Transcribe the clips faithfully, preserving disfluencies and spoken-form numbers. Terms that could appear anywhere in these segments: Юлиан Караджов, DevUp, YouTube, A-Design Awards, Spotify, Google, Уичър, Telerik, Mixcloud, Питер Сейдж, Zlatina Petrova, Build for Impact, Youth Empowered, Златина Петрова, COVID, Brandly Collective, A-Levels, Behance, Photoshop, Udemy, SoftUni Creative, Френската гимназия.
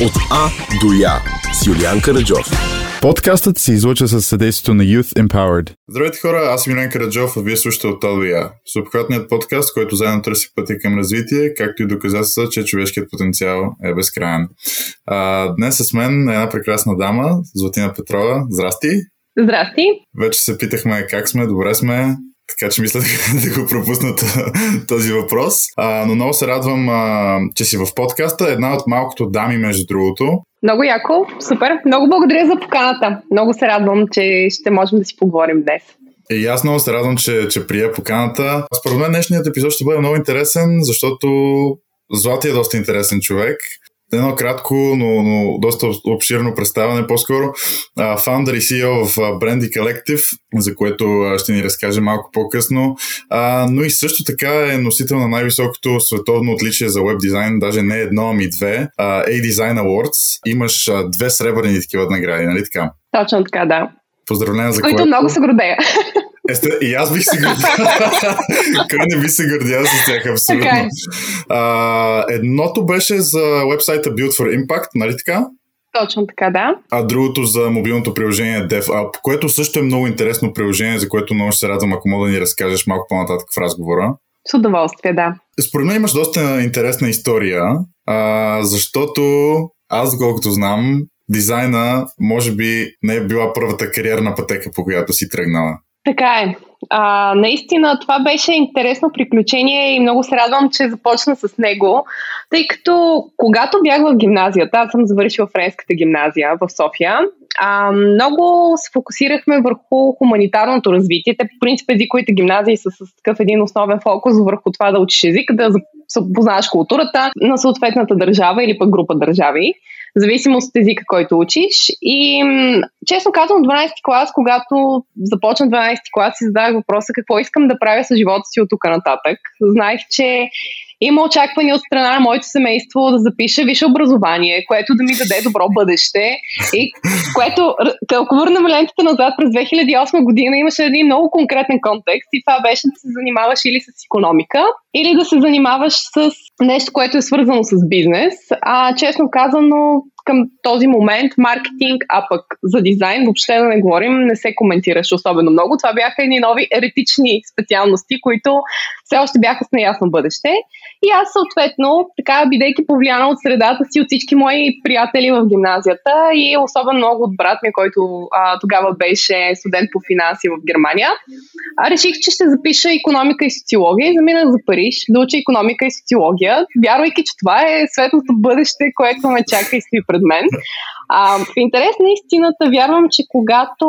От А до Я с Юлиан Караджов. Подкастът се излъчва със съдействието на Youth Empowered. Здравейте хора, аз съм Юлиан Караджов, а вие слушате от А до Я. Съобхватният подкаст, който заедно търси пътя към развитие, както и доказателства, че човешкият потенциал е безкрайен. А, днес с мен е една прекрасна дама, Златина Петрова. Здрасти! Здрасти! Вече се питахме как сме, добре сме. Така че мисля да го пропусна този въпрос. А, но много се радвам, а, че си в подкаста. Една от малкото дами, между другото. Много яко, супер. Много благодаря за поканата. Много се радвам, че ще можем да си поговорим днес. И аз много се радвам, че, че прия поканата. Според мен днешният епизод ще бъде много интересен, защото Злати е доста интересен човек. Едно кратко, но, но доста обширно представяне по-скоро. Founder и Си И О в Brandly Collective, за което ще ни разкаже малко по-късно. А, но и също така е носител на най-високото световно отличие за веб дизайн, даже не едно, ами две. А, A-Design Awards. Имаш две сребърни такива награди, нали така? Точно така, да. Поздравления за което. Които много се гордея. Есте, и аз бих се гордял. Кой не би се гордял с тях, абсолютно. Okay. А, едното беше за уебсайта Build for Impact, нали така? Точно така, да. А другото за мобилното приложение DevUp, което също е много интересно приложение, за което много ще се радвам, ако мога да ни разкажеш малко по-нататък в разговора. С удоволствие, да. Според мен имаш доста интересна история, а, защото аз, колкото знам, дизайна може би не е била първата кариерна пътека, по която си тръгнала. Така е. А, наистина това беше интересно приключение и много се радвам, че започна с него, тъй като когато бях в гимназията, аз съм завършила Френската гимназия в София, а, много се фокусирахме върху хуманитарното развитие. Те по принцип езиковите гимназии са с такъв един основен фокус върху това да учиш език, да познаваш културата на съответната държава или пък група държави, в зависимост от езика, който учиш. И честно казвам, дванадесети клас, когато започна дванадесети клас, си задавах въпроса какво искам да правя с живота си от тук нататък. Знаех, че има очаквания от страна на моето семейство да запиша висше образование, което да ми даде добро бъдеще. И което, ако върнем лентата назад, през две хиляди и осма година имаше един много конкретен контекст и това беше да се занимаваш или с икономика, или да се занимаваш с нещо, което е свързано с бизнес. А честно казано, към този момент маркетинг, а пък за дизайн, въобще да не говорим, не се коментираше особено много. Това бяха едни нови еретични специалности, които все още бяха с неясно бъдеще. И аз съответно, така бидейки повлияна от средата си, от всички мои приятели в гимназията и особено много от брат ми, който а, тогава беше студент по финанси в Германия, а, реших, че ще запиша икономика и социология и заминах за Париж да уча икономика и социология, вярвайки, че това е светлото бъдеще, което ме чака и стои пред мен. А, в интерес на истината вярвам, че когато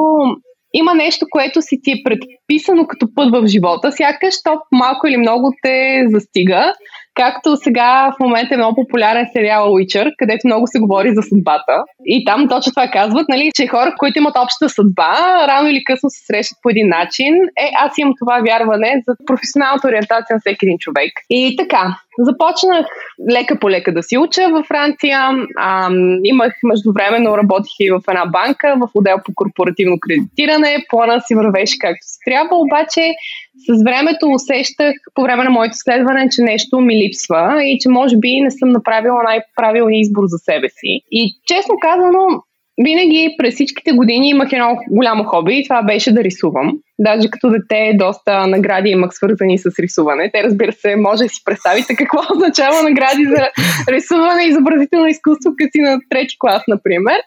има нещо, което си ти е предписано като път в живота, сякаш то малко или много те застига. Както сега в момента е много популярен сериал Уичър, където много се говори за съдбата. И там точно това казват, нали, че хора, които имат обща съдба, рано или късно се срещат по един начин. Е, аз имам това вярване за професионалната ориентация на всеки един човек. И така, започнах лека по лека да си уча във Франция. А, имах междувременно работих и в една банка, в отдел по корпоративно кредитиране. Плана си вървеше както си трябва, обаче с времето усещах по време на моето следване, че нещо ми липсва и че може би не съм направила най-правилния избор за себе си. И честно казано, винаги през всичките години имах едно голямо хобби и това беше да рисувам. Даже като дете доста награди имах свързани с рисуване. Те, разбира се, може да си представите какво означава награди за рисуване и изобразително изкуство, като си на трети клас, например.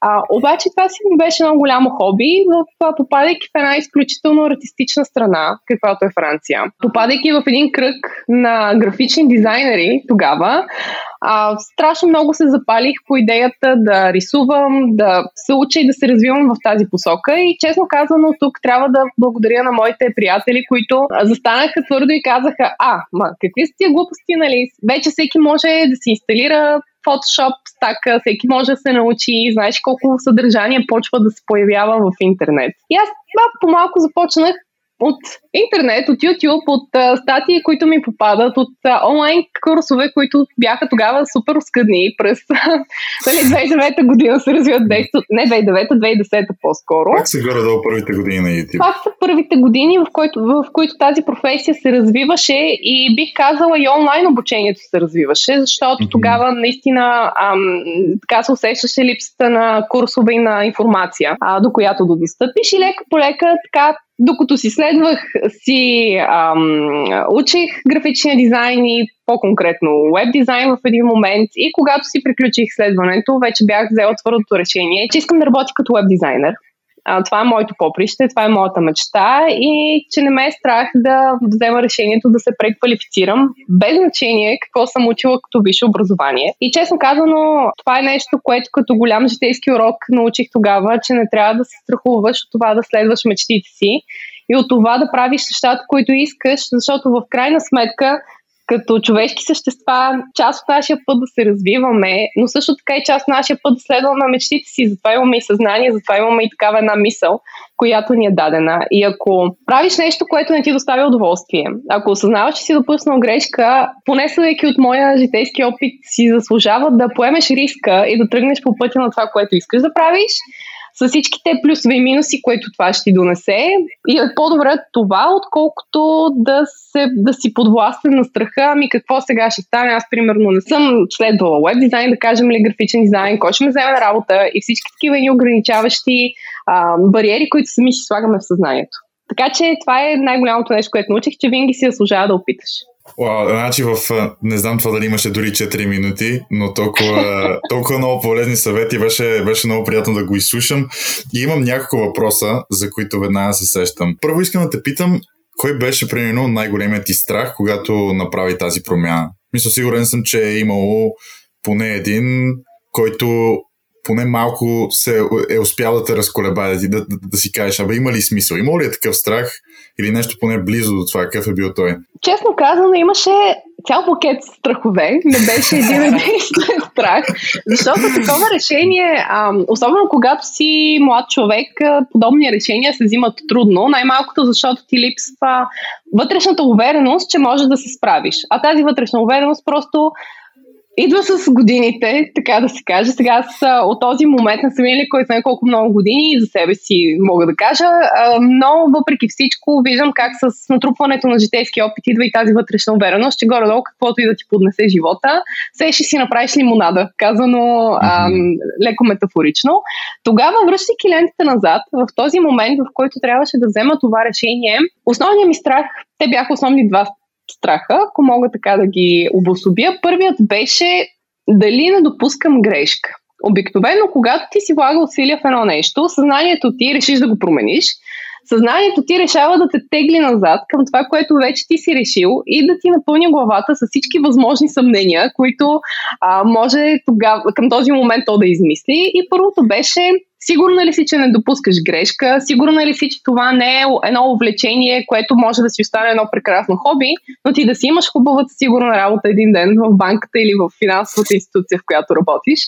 А, обаче това си ми беше едно голямо хобби, попадайки в една изключително артистична страна, каквато е Франция. Попадайки в един кръг на графични дизайнери тогава, а, страшно много се запалих по идеята да рисувам, да се уча и да се развивам в тази посока. И честно казано, тук трябва да благодаря на моите приятели, които застанаха твърдо и казаха: а, ма, какви са тия глупости, нали? Вече всеки може да си инсталира Photoshop, стака, всеки може да се научи, знаеш колко съдържание почва да се появява в интернет. И аз малко по малко започнах от интернет, от YouTube, от а, статии, които ми попадат, от а, онлайн курсове, които бяха тогава супер скъдни през две хиляди и девета година се развиват действото. Не две хиляди и девета, две хиляди и десета по-скоро. Как са горе-долу първите години на YouTube? Това са първите години, в които, в които тази професия се развиваше и бих казала и онлайн обучението се развиваше, защото mm-hmm. тогава наистина ам, така се усещаше липсата на курсове и на информация, а, до която достъпиш и лека полека така. Докато си следвах, си ам, учих графичния дизайн и по-конкретно веб дизайн в един момент и когато си приключих следването, вече бях взела твърдото решение, че искам да работя като веб дизайнер. А, това е моето поприще, това е моята мечта и че не ме е страх да взема решението да се преквалифицирам, без значение какво съм учила като висше образование. И честно казано, това е нещо, което като голям житейски урок научих тогава, че не трябва да се страхуваш от това да следваш мечтите си и от това да правиш нещата, които искаш, защото в крайна сметка като човешки същества, част от нашия път да се развиваме, но също така и част от нашия път да следваме мечтите си. Затова имаме и съзнание, затова имаме и такава една мисъл, която ни е дадена. И ако правиш нещо, което не ти доставя удоволствие, ако осъзнаваш, че си допуснал грешка, поне съдейки от моя житейски опит, си заслужава да поемеш риска и да тръгнеш по пътя на това, което искаш да правиш, с всичките плюсове и минуси, които това ще ти донесе. И е по-добре това, отколкото да, се, да си подвластен на страха. Ами какво сега ще стане? Аз, примерно, не съм следвала веб дизайн, да кажем ли графичен дизайн, кой ще ме вземе на работа и всички такива ни ограничаващи а, бариери, които сами ще слагаме в съзнанието. Така че това е най-голямото нещо, което научих, че винаги си заслужава да опиташ. Уау, значи в, не знам това дали имаше дори четири минути, но толкова, толкова много полезни съвети, беше, беше много приятно да го изслушам. И имам няколко въпроса, за които веднага се сещам. Първо искам да те питам, кой беше примерно най-големият ти страх, когато направи тази промяна? Мисля, сигурен съм, че е имало поне един, който поне малко се е успял да те разколеба, да, да, да си кажеш, абе има ли смисъл, има ли е такъв страх или нещо поне близо до това, какъв е бил той? Честно казано, имаше цял букет страхове, не беше един единствен страх, защото такова решение, особено когато си млад човек, подобни решения се взимат трудно, най-малкото защото ти липсва вътрешната увереност, че можеш да се справиш. А тази вътрешна увереност просто идва с годините, така да се каже. Сега с, от този момент не са минали кой знае колко много години, за себе си мога да кажа, но въпреки всичко виждам как с натрупването на житейски опит идва и тази вътрешна увереност, че горе-долу каквото и да ти поднесе живота, се ще си направиш лимонада, казано ам, леко метафорично. Тогава, връщайки лентата назад, в този момент, в който трябваше да взема това решение, основният ми страх, те бяха основни два страха, ако мога така да ги обособя. Първият беше дали не допускам грешка. Обикновено, когато ти си влага усилия в едно нещо, съзнанието ти решиш да го промениш, съзнанието ти решава да те тегли назад към това, което вече ти си решил и да ти напълни главата с всички възможни съмнения, които а, може тогава, към този момент то да измисли. И първото беше: сигурна ли си, че не допускаш грешка? Сигурна ли си, че това не е едно увлечение, което може да си остане едно прекрасно хоби, но ти да си имаш хубавата сигурна работа един ден в банката или в финансовата институция, в която работиш.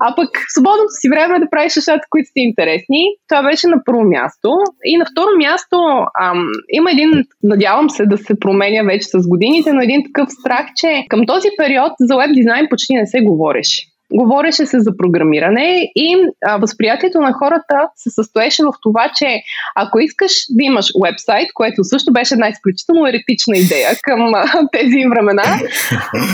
А пък в свободното си време е да правиш нещата, които са интересни. Това беше на първо място. И на второ място ам, има един, надявам се да се променя вече с годините, но един такъв страх, че към този период за веб дизайн почти не се говореше. Говореше се за програмиране и а, възприятието на хората се състоеше в това, че ако искаш да имаш уебсайт, което също беше една изключително еретична идея към а, тези времена,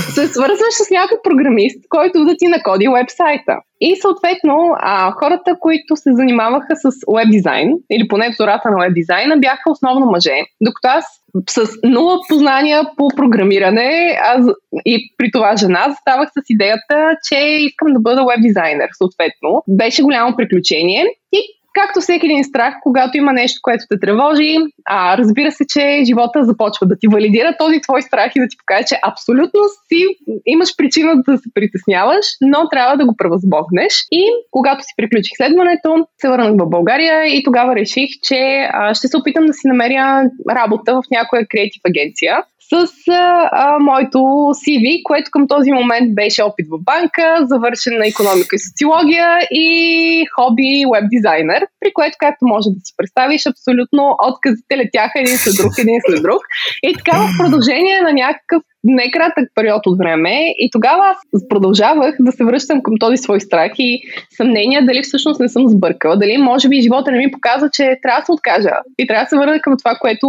се свързваш с някой програмист, който да ти накоди уебсайта. И съответно а, хората, които се занимаваха с уеб дизайн, или поне в зората на уеб дизайна, бяха основно мъже. Докато аз с нула познания по програмиране аз, и при това жена, заставах с идеята, че искам да бъда уеб дизайнер, съответно. Беше голямо приключение и както всеки един страх, когато има нещо, което те тревожи, а, разбира се, че живота започва да ти валидира този твой страх и да ти покаже, че абсолютно си имаш причина да се притесняваш, но трябва да го превъзмогнеш. И когато си приключих следването, се върнах в България и тогава реших, че а, ще се опитам да си намеря работа в някоя креатив агенция. с а, моето си ви, което към този момент беше опит в банка, завършен на икономика и социология и хоби уеб дизайнер, при което, както може да си представиш, абсолютно отказите летяха един след друг, един след друг. И така в продължение на някакъв некратък период от време и тогава аз продължавах да се връщам към този свой страх и съмнения дали всъщност не съм сбъркала, дали може би живота не ми показва, че трябва да се откажа и трябва да се върна към това, което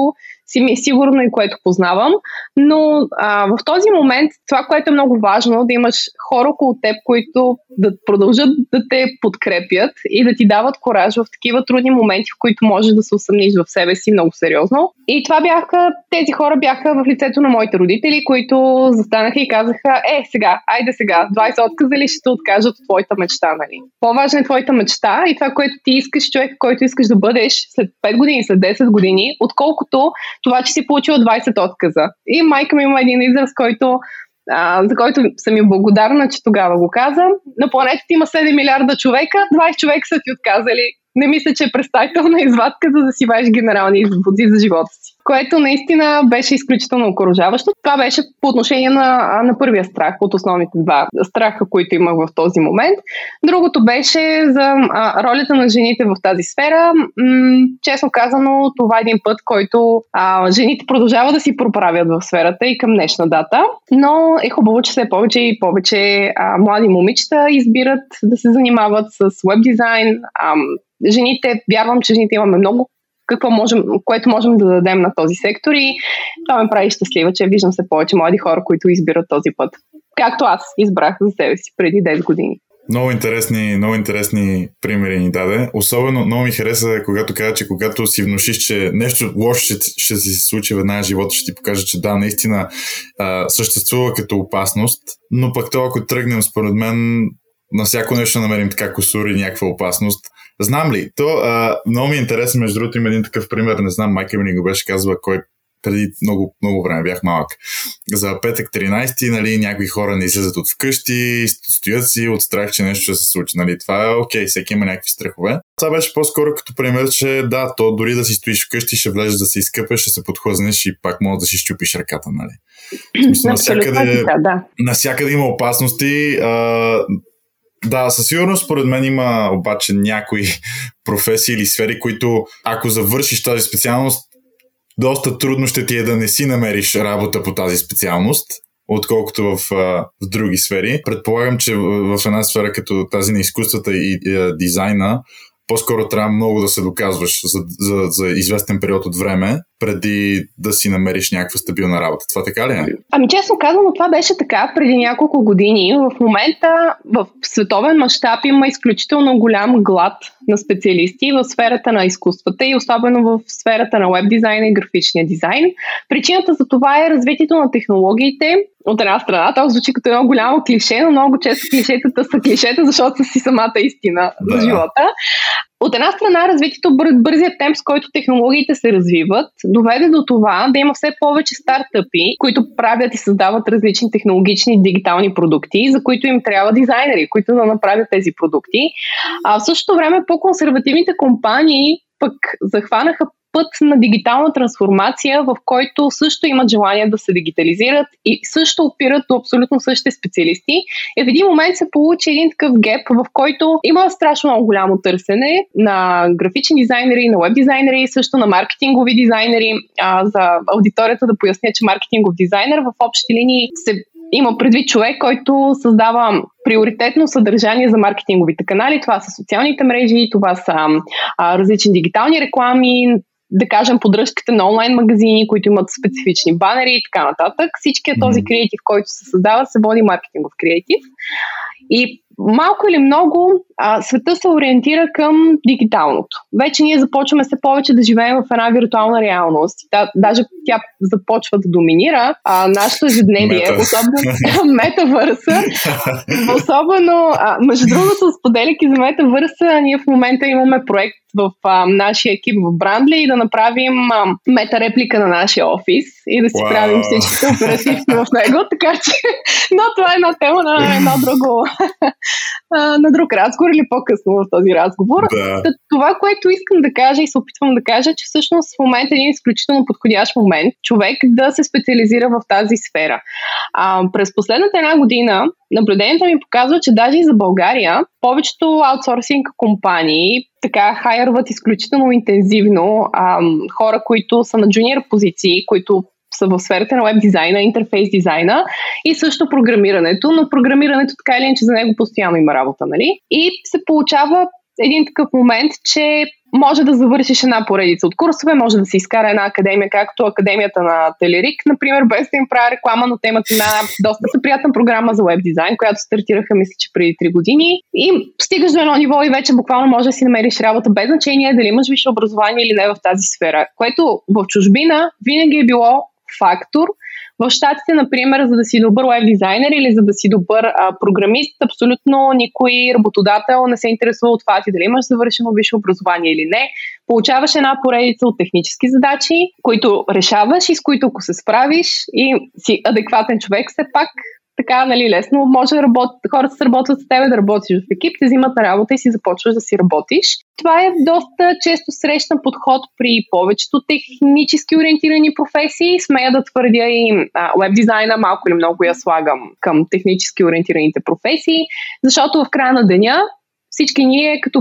си ми е сигурно и което познавам, но а, в този момент това, което е много важно, да имаш хора около теб, които да продължат да те подкрепят и да ти дават кораж в такива трудни моменти, в които можеш да се усъмниш в себе си много сериозно. И това бяха, тези хора бяха в лицето на моите родители, които застанаха и казаха, е, сега, айде сега, двайсет отказа ли ще те откажат от твоята мечта, нали? По-важна е твоята мечта и това, което ти искаш, човек, който искаш да бъдеш след пет години, след десет години, отколкото това, че си получила двайсет отказа. И майка ми има един израз, който, а, за който съм им благодарна, че тогава го каза. На планетата има седем милиарда човека, двайсет човека са ти отказали. Не мисля, че е представителна извадка, за да си ваеш генерални изводи за живота си. Което наистина беше изключително окоръжаващо. Това беше по отношение на, на първия страх, от основните два страха, които имах в този момент. Другото беше за а, ролята на жените в тази сфера. М, честно казано, това е един път, който а, жените продължават да си проправят в сферата и към днешна дата. Но е хубаво, че все повече и повече а, млади момичета избират да се занимават с веб дизайн. Жените, вярвам, че жените имаме много какво можем, което можем да дадем на този сектор и това ме прави щастлива, че виждам все повече млади хора, които избират този път. Както аз избрах за себе си преди десет години. Много интересни, много интересни примери ни даде. Особено много ми хареса, когато каза, че когато си внушиш, че нещо лошо ще, ще си се случи веднага в живота, ще ти покаже, че да, наистина а, съществува като опасност, но пък това, ако тръгнем според мен, на всяко нещо намерим така кусур и някаква опасност. Знам ли? То а, много ми е интересно, между другото има един такъв пример, не знам, майка ми ни го беше казвала, кой преди много, много време, бях малък. За петък тринайсети, нали, някои хора не излизат от вкъщи, стоят си от страх, че нещо ще се случи. Нали, това е окей, всеки има някакви страхове. Това беше по-скоро като пример, че да, то дори да си стоиш вкъщи, ще влезеш да се изкъпеш, ще се подхлъзнеш и пак може да си щупиш ръката, нали? Абсолютно, навсякъде, да. Навсякъде има опасности. А, Да, със сигурност, според мен има обаче някои професии или сфери, които ако завършиш тази специалност, доста трудно ще ти е да не си намериш работа по тази специалност, отколкото в, в други сфери. Предполагам, че в една сфера като тази на изкуствата и дизайна, по-скоро трябва много да се доказваш за, за, за известен период от време, преди да си намериш някаква стабилна работа. Това така ли е? Ами честно казано, това беше така преди няколко години. В момента в световен мащаб има изключително голям глад на специалисти в сферата на изкуствата и особено в сферата на веб дизайна и графичния дизайн. Причината за това е развитието на технологиите. От една страна, това звучи като едно голямо клише, но много често клишетата са клишета, защото са си самата истина да. За живота. От една страна, развитието бързият темп, с който технологиите се развиват, доведе до това да има все повече стартъпи, които правят и създават различни технологични дигитални продукти, за които им трябва дизайнери, които да направят тези продукти. А в същото време по-консервативните компании пък захванаха път на дигитална трансформация, в който също имат желание да се дигитализират и също опират до абсолютно същите специалисти. И в един момент се получи един такъв геп, в който има страшно много голямо търсене на графични дизайнери, на веб дизайнери, също на маркетингови дизайнери. А, за аудиторията да поясня, че маркетингов дизайнер в общи линии се има предвид човек, който създава приоритетно съдържание за маркетинговите канали. Това са социалните мрежи, това са а, различни дигитални реклами, да кажем поддръжката на онлайн магазини, които имат специфични банери и така нататък. Всичкият този креатив, който се създава, се води маркетингов креатив. И малко или много а, света се ориентира към дигиталното. Вече ние започваме все повече да живеем в една виртуална реалност. Та, даже тя започва да доминира а, нашето ежедневие, особено метавърса. Особено, а, между другото, споделяйки за метавърса, ние в момента имаме проект в а, нашия екип в Brandly и да направим а, метареплика на нашия офис и да си wow. правим всичките оперативни в него, така че но това е една тема на едно друго а, на друг разговор или по-късно в този разговор. Да. Това, което искам да кажа и се опитвам да кажа, че всъщност в момента е един изключително подходящ момент човек да се специализира в тази сфера. А, през последната една година наблюдението ми показва, че даже и за България повечето аутсорсинг компании така хайърват изключително интензивно а, хора, които са на джуниор позиции, които са в сферата на веб дизайна, интерфейс дизайна и също програмирането, но програмирането така или иначе за него постоянно има работа, нали? И се получава един такъв момент, че може да завършиш една поредица от курсове, може да се изкара една академия, както академията на Телерик, например, без да им правя реклама, но те имат една доста съприятна програма за веб дизайн, която стартираха, мисля, че преди три години. И стигаш до едно ниво и вече буквално може да си намериш работа, без значение дали имаш висше образование или не в тази сфера, което в чужбина винаги е било фактор. В щатите, например, за да си добър уеб дизайнер или за да си добър а, програмист, абсолютно никой работодател не се интересува от това ти дали имаш завършено висше образование или не. Получаваш една поредица от технически задачи, които решаваш и с които ако се справиш и си адекватен човек, все пак така, нали, лесно може да работят, хората се работят с тебе, да работиш в екип, те взимат на работа и си започваш да си работиш. Това е доста често срещан подход при повечето технически ориентирани професии. Смея да твърдя и веб дизайна, малко или много я слагам към технически ориентираните професии, защото в края на деня всички ние като,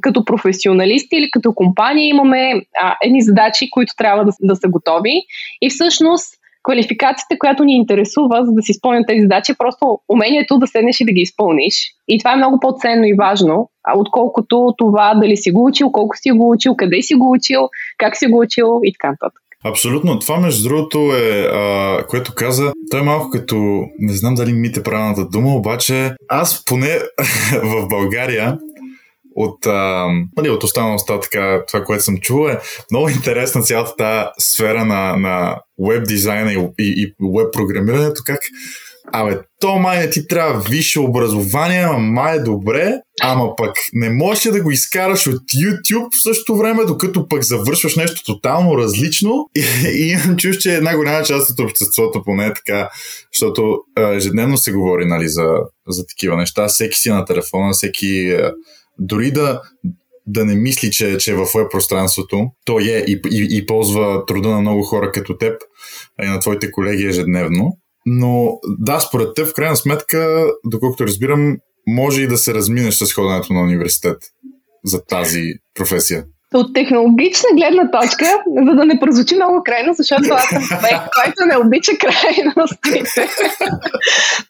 като професионалисти или като компания имаме а, едни задачи, които трябва да, да са готови и всъщност квалификацията, която ни интересува, за да си изпълним тези задачи, е просто умението да седнеш и да ги изпълниш. И това е много по-ценно и важно, отколкото това дали си го учил, колко си го учил, къде си го учил, как си го учил и така нататък. Абсолютно. Това, между другото, е, а, което каза, той е малко като, не знам дали мит е правилната дума, обаче аз поне в България от, а, от останалостта, така, това, което съм чувал, е много интересна цялата тази сфера на, на веб дизайна и, и, и веб програмирането, как абе, то май не ти трябва висше образование, ама май е добре, ама пък не можеш да го изкараш от YouTube в същото време, докато пък завършваш нещо тотално различно и, и имам чуш, че една голяма част от обществото поне е така, защото ежедневно се говори, нали, за, за такива неща, всеки си на телефона, всеки... Дори да, да не мисли, че, че е в веб пространството, то е и, и, и ползва труда на много хора като теб и на твоите колеги ежедневно. Но да, според теб, в крайна сметка, доколкото разбирам, може и да се разминеш с ходенето на университет за тази професия. От технологична гледна точка, за да не прозвучи много крайно, защото аз съм човек, който не обича крайностите.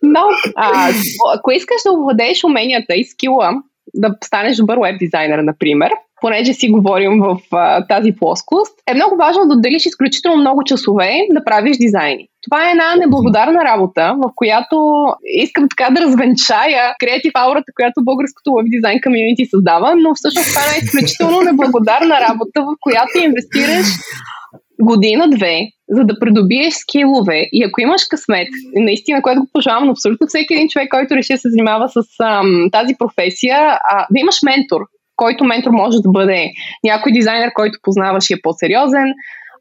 Но а, ако искаш да овладееш уменията и скила, да станеш добър уеб дизайнер, например, понеже си говорим в а, тази плоскост, е много важно да отделиш изключително много часове да правиш дизайни. Това е една неблагодарна работа, в която искам така да развенчая креатив аурата, която българското веб дизайн комьюнити създава, но всъщност това е изключително неблагодарна работа, в която инвестираш година-две, за да придобиеш скилове и ако имаш късмет, наистина, което го пожелавам абсолютно всеки един човек, който реши да се занимава с ам, тази професия, а, да имаш ментор, който ментор може да бъде някой дизайнер, който познаваш и е по-сериозен,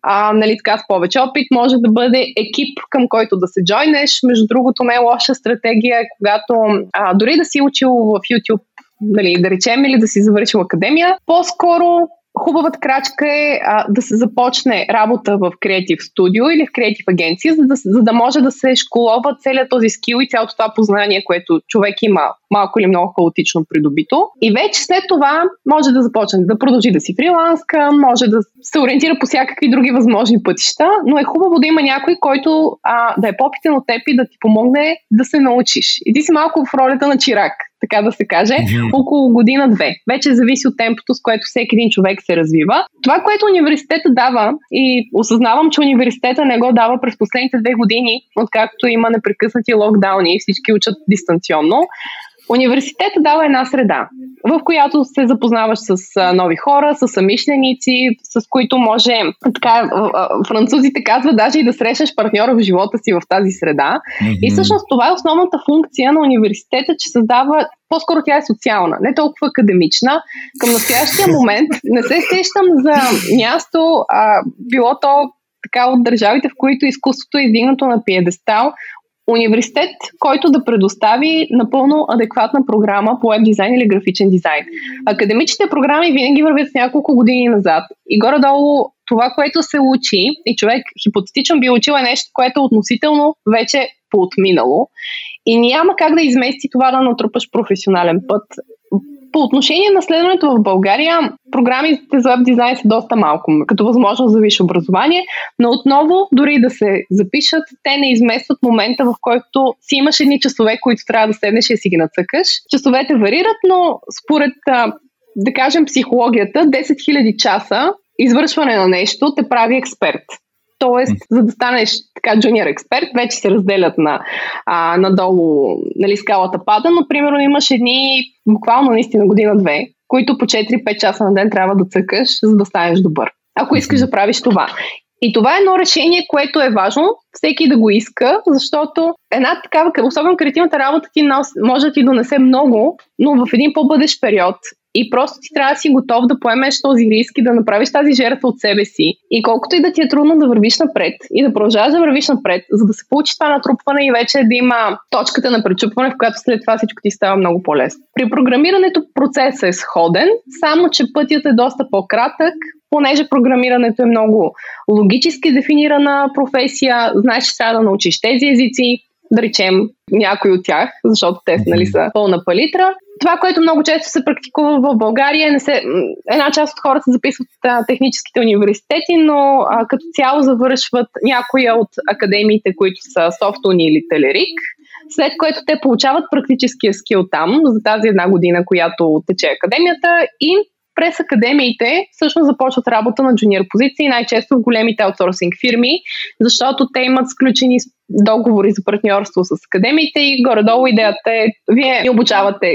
а, нали, така с повече опит, може да бъде екип, към който да се джойнеш. Между другото, не е лоша стратегия, когато а, дори да си учил в YouTube, нали, да речем, или да си завършил академия, по-скоро хубавата крачка е а, да се започне работа в креатив студио или в креатив агенция, за да, за да може да се школова целият този скил и цялото това познание, което човек има малко или много хаотично придобито. И вече след това може да започне да продължи да си фриланска, може да се ориентира по всякакви други възможни пътища, но е хубаво да има някой, който а, да е по-опитен от теб и да ти помогне да се научиш. И ти си малко в ролята на чирак, така да се каже, около година-две. Вече зависи от темпото, с което всеки един човек се развива. Това, което университета дава, и осъзнавам, че университета не го дава през последните две години, откакто има непрекъснати локдауни и всички учат дистанционно, университета дава една среда, в която се запознаваш с нови хора, с съмишленици, с които може, така, французите казват, даже и да срещаш партньора в живота си в тази среда. Mm-hmm. И всъщност това е основната функция на университета, че създава, по-скоро тя е социална, не толкова академична. Към настоящия момент не се сещам за място, а, било то така от държавите, в които изкуството е издигнато на пиедестал, университет, който да предостави напълно адекватна програма по уеб дизайн или графичен дизайн. Академичните програми винаги вървят с няколко години назад и горе-долу това, което се учи и човек хипотетично би учил е нещо, което е относително вече поотминало и няма как да измести това да натрупаш професионален път. По отношение на следването в България, програмите за веб дизайн са доста малко, като възможност за висше образование, но отново, дори да се запишат, те не изместват момента, в който си имаш едни часове, които трябва да седнеш и си ги нацъкаш. Часовете варират, но според, да кажем, психологията, десет хиляди часа извършване на нещо те прави експерт. Тоест, за да станеш така джуниор експерт, вече се разделят на, а, надолу, нали, скалата пада, но примерно имаш едни буквално наистина година-две, които по четири-пет часа на ден трябва да цъкаш, за да станеш добър, ако искаш да правиш това. И това е едно решение, което е важно всеки да го иска, защото една такава, особено креативната работа ти може да ти донесе много, но в един по-бъдещ период. И просто ти трябва да си готов да поемеш този риск и да направиш тази жертва от себе си. И колкото и да ти е трудно да вървиш напред и да продължаваш да вървиш напред, за да се получи това натрупване и вече да има точката на пречупване, в която след това всичко ти става много по-лесно. При програмирането процесът е сходен, само че пътят е доста по-кратък, понеже програмирането е много логически дефинирана професия, знаеш, че трябва да научиш тези езици, да речем някой от тях, защото те, нали, са пълна палитра. Това, което много често се практикува в България, не се... една част от хората се записват на техническите университети, но а, като цяло завършват някоя от академиите, които са SoftUni или Telerik, след което те получават практическия скил там за тази една година, която тече академията, и през академиите всъщност започват работа на джуниор позиции, най-често в големите аутсорсинг фирми, защото те имат сключени договори за партньорство с академиите и горе-долу идеята е: вие ни обучавате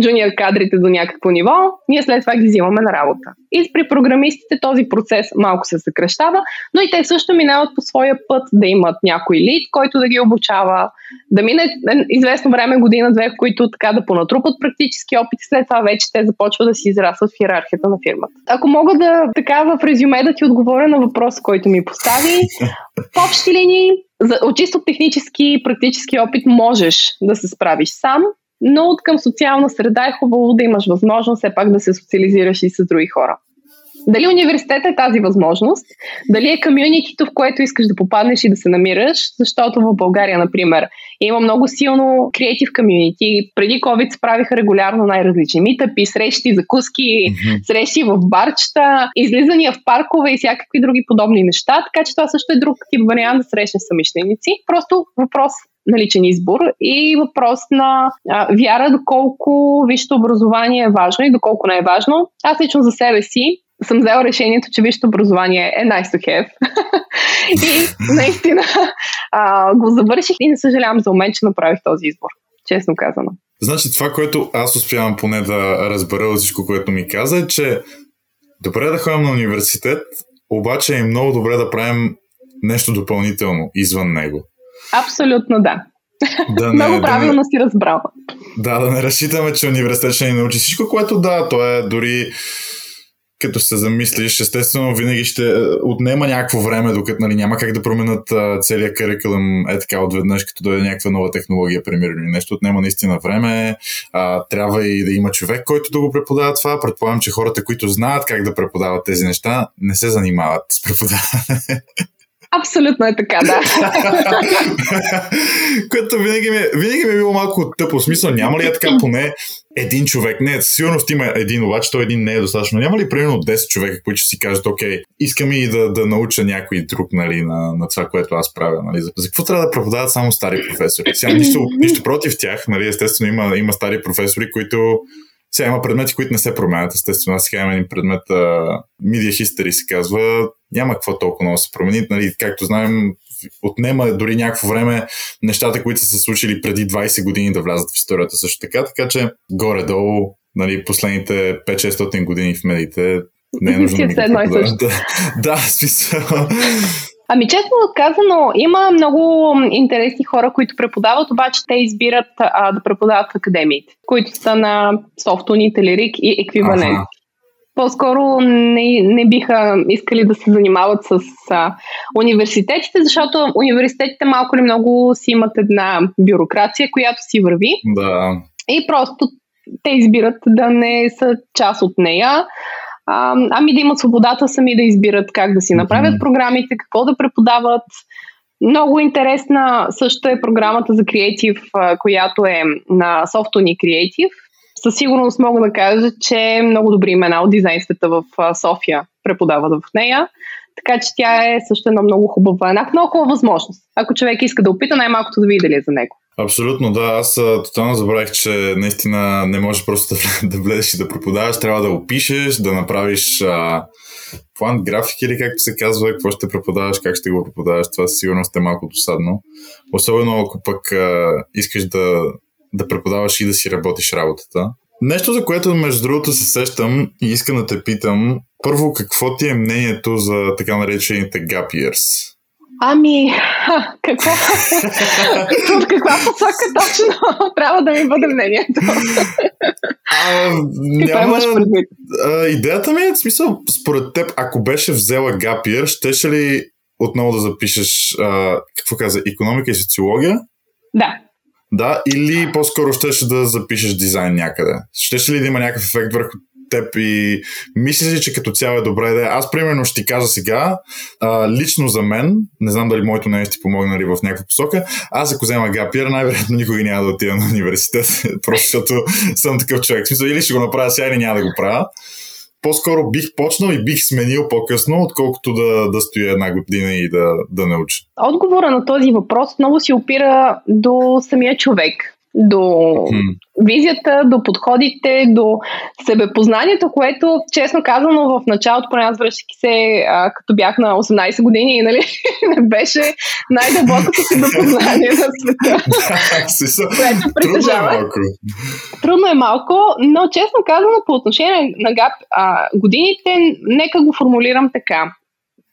джуниор кадрите до някакво ниво, ние след това ги взимаме на работа. И при програмистите този процес малко се съкращава, но и те също минават по своя път да имат някой лид, който да ги обучава, да мине известно време, година-две, в които така да понатрупат практически опит, след това вече те започват да си израстват в йерархията на фирмата. Ако мога да така в резюме да ти отговоря на въпрос, който ми постави, в общи линии, за, от чисто технически и практически опит можеш да се справиш сам, но от към социална среда е хубаво да имаш възможност все пак да се социализираш и с други хора. Дали университетът е тази възможност, дали е комюнитито, в което искаш да попаднеш и да се намираш, защото в България, например, има много силно креатив комюнити. Преди COVID се правиха регулярно най-различни митъпи, срещи, закуски, mm-hmm. срещи в барчета, излизания в паркове и всякакви други подобни неща, така че това също е друг тип вариант да срещнеш самишленици. Просто въпрос на личен избор и въпрос на а, вяра доколко висшето образование е важно и доколко не е важно. Аз лично за себе си съм взела решението, че висшето образование е nice to have. И наистина а, го завърших и не съжалявам за момент, че направих този избор. Честно казано. Значи това, което аз успявам поне да разбера от всичко, което ми каза, е, че добре да ходим на университет, обаче е много добре да правим нещо допълнително извън него. Абсолютно да. Да не, много правилно да си разбрала. Да, да не разчитаме, че университет ще ни научи всичко, което да, то е дори... Като се замислиш, естествено, винаги ще отнема някакво време, докато, нали, няма как да променят целият карикулъм е така отведнъж, като дойде някаква нова технология, примерно, или нещо. Отнема наистина време. А, трябва и да има човек, който да го преподава това. Предполагам, че хората, които знаят как да преподават тези неща, не се занимават с преподаване. Абсолютно е така, да. Което винаги ми, винаги ми е било малко тъпо. Смисъл, няма ли е така поне един човек? Не, сигурно има един, обаче той един не е достатъчно. Няма ли примерно десет човека, които ще си кажат: окей, искам и да, да науча някой друг, нали, на, на това, което аз правя. Нали? За, за какво трябва да преподават само стари професори? Сега нищо, нищо против тях, нали? Естествено има, има стари професори, които... Сега има предмети, които не се променят, естествено. Аз сега имам един предмет, Media History се казва, няма какво толкова много се промени. Нали, както знаем, отнема дори някакво време нещата, които са се случили преди двайсет години, да влязат в историята също така, така че горе-долу, нали, последните пет-шестстотин години в медиите не е нужно да ми го преподаваш. Да, смисъл. Ами честно казано, има много интересни хора, които преподават, обаче те избират а, да преподават в академиите, които са на SoftUni, Telerik и еквивалент. Ага. по-скоро не, не биха искали да се занимават с а, университетите, защото университетите малко ли много си имат една бюрокрация, която си върви. Да. И просто те избират да не са част от нея. А, ами да имат свободата сами да избират как да си направят mm-hmm. програмите, какво да преподават. Много интересна също е програмата за Creative, която е на SoftUni Creative. Със сигурност мога да кажа, че много добри имена от дизайн света в София преподават в нея. Така че тя е също една много хубава, една много хубава възможност. Ако човек иска да опита, най-малкото да види ли е за него. Абсолютно, да. Аз тотално забравих, че наистина не можеш просто да, да влезеш и да преподаваш. Трябва да опишеш, да направиш а, план, график или както се казва, какво ще преподаваш, как ще го преподаваш. Това със сигурност е малко досадно. Особено ако пък а, искаш да, да преподаваш и да си работиш работата. Нещо, за което между другото се сещам и искам да те питам. Първо, какво ти е мнението за така наречените gap years? Ами, какво? От каква посока точно трябва да ми бъде мнението? А, няма... а, идеята ми е, в смисъл, според теб, ако беше взела gap year, щеше ли отново да запишеш, а, какво каза, икономика и социология? Да. Да, или по-скоро щеше да запишеш дизайн някъде? Щеше ли да има някакъв ефект върху теб и мислиш ли, че като цяло е добра идея? Аз примерно ще ти кажа сега, а, лично за мен, не знам дали моето нещо ще помогна ли в някаква посока, аз ако взема gap year, най-вероятно никога няма да отида на университет, просто защото съм такъв човек. Смисъл, или ще го направя сега, или няма да го правя. По-скоро бих почнал и бих сменил по-късно, отколкото да, да стоя една година и да, да не уча. Отговора на този въпрос много си опира до самия човек. До визията, до подходите, до себепознанието, което, честно казано, в началото, поне аз връщайки се, а, като бях на осемнайсет години, нали, не беше най-дълбокото себепознание на света. Което притежава. Трудно е малко, но честно казано, по отношение на гап а, годините, нека го формулирам така.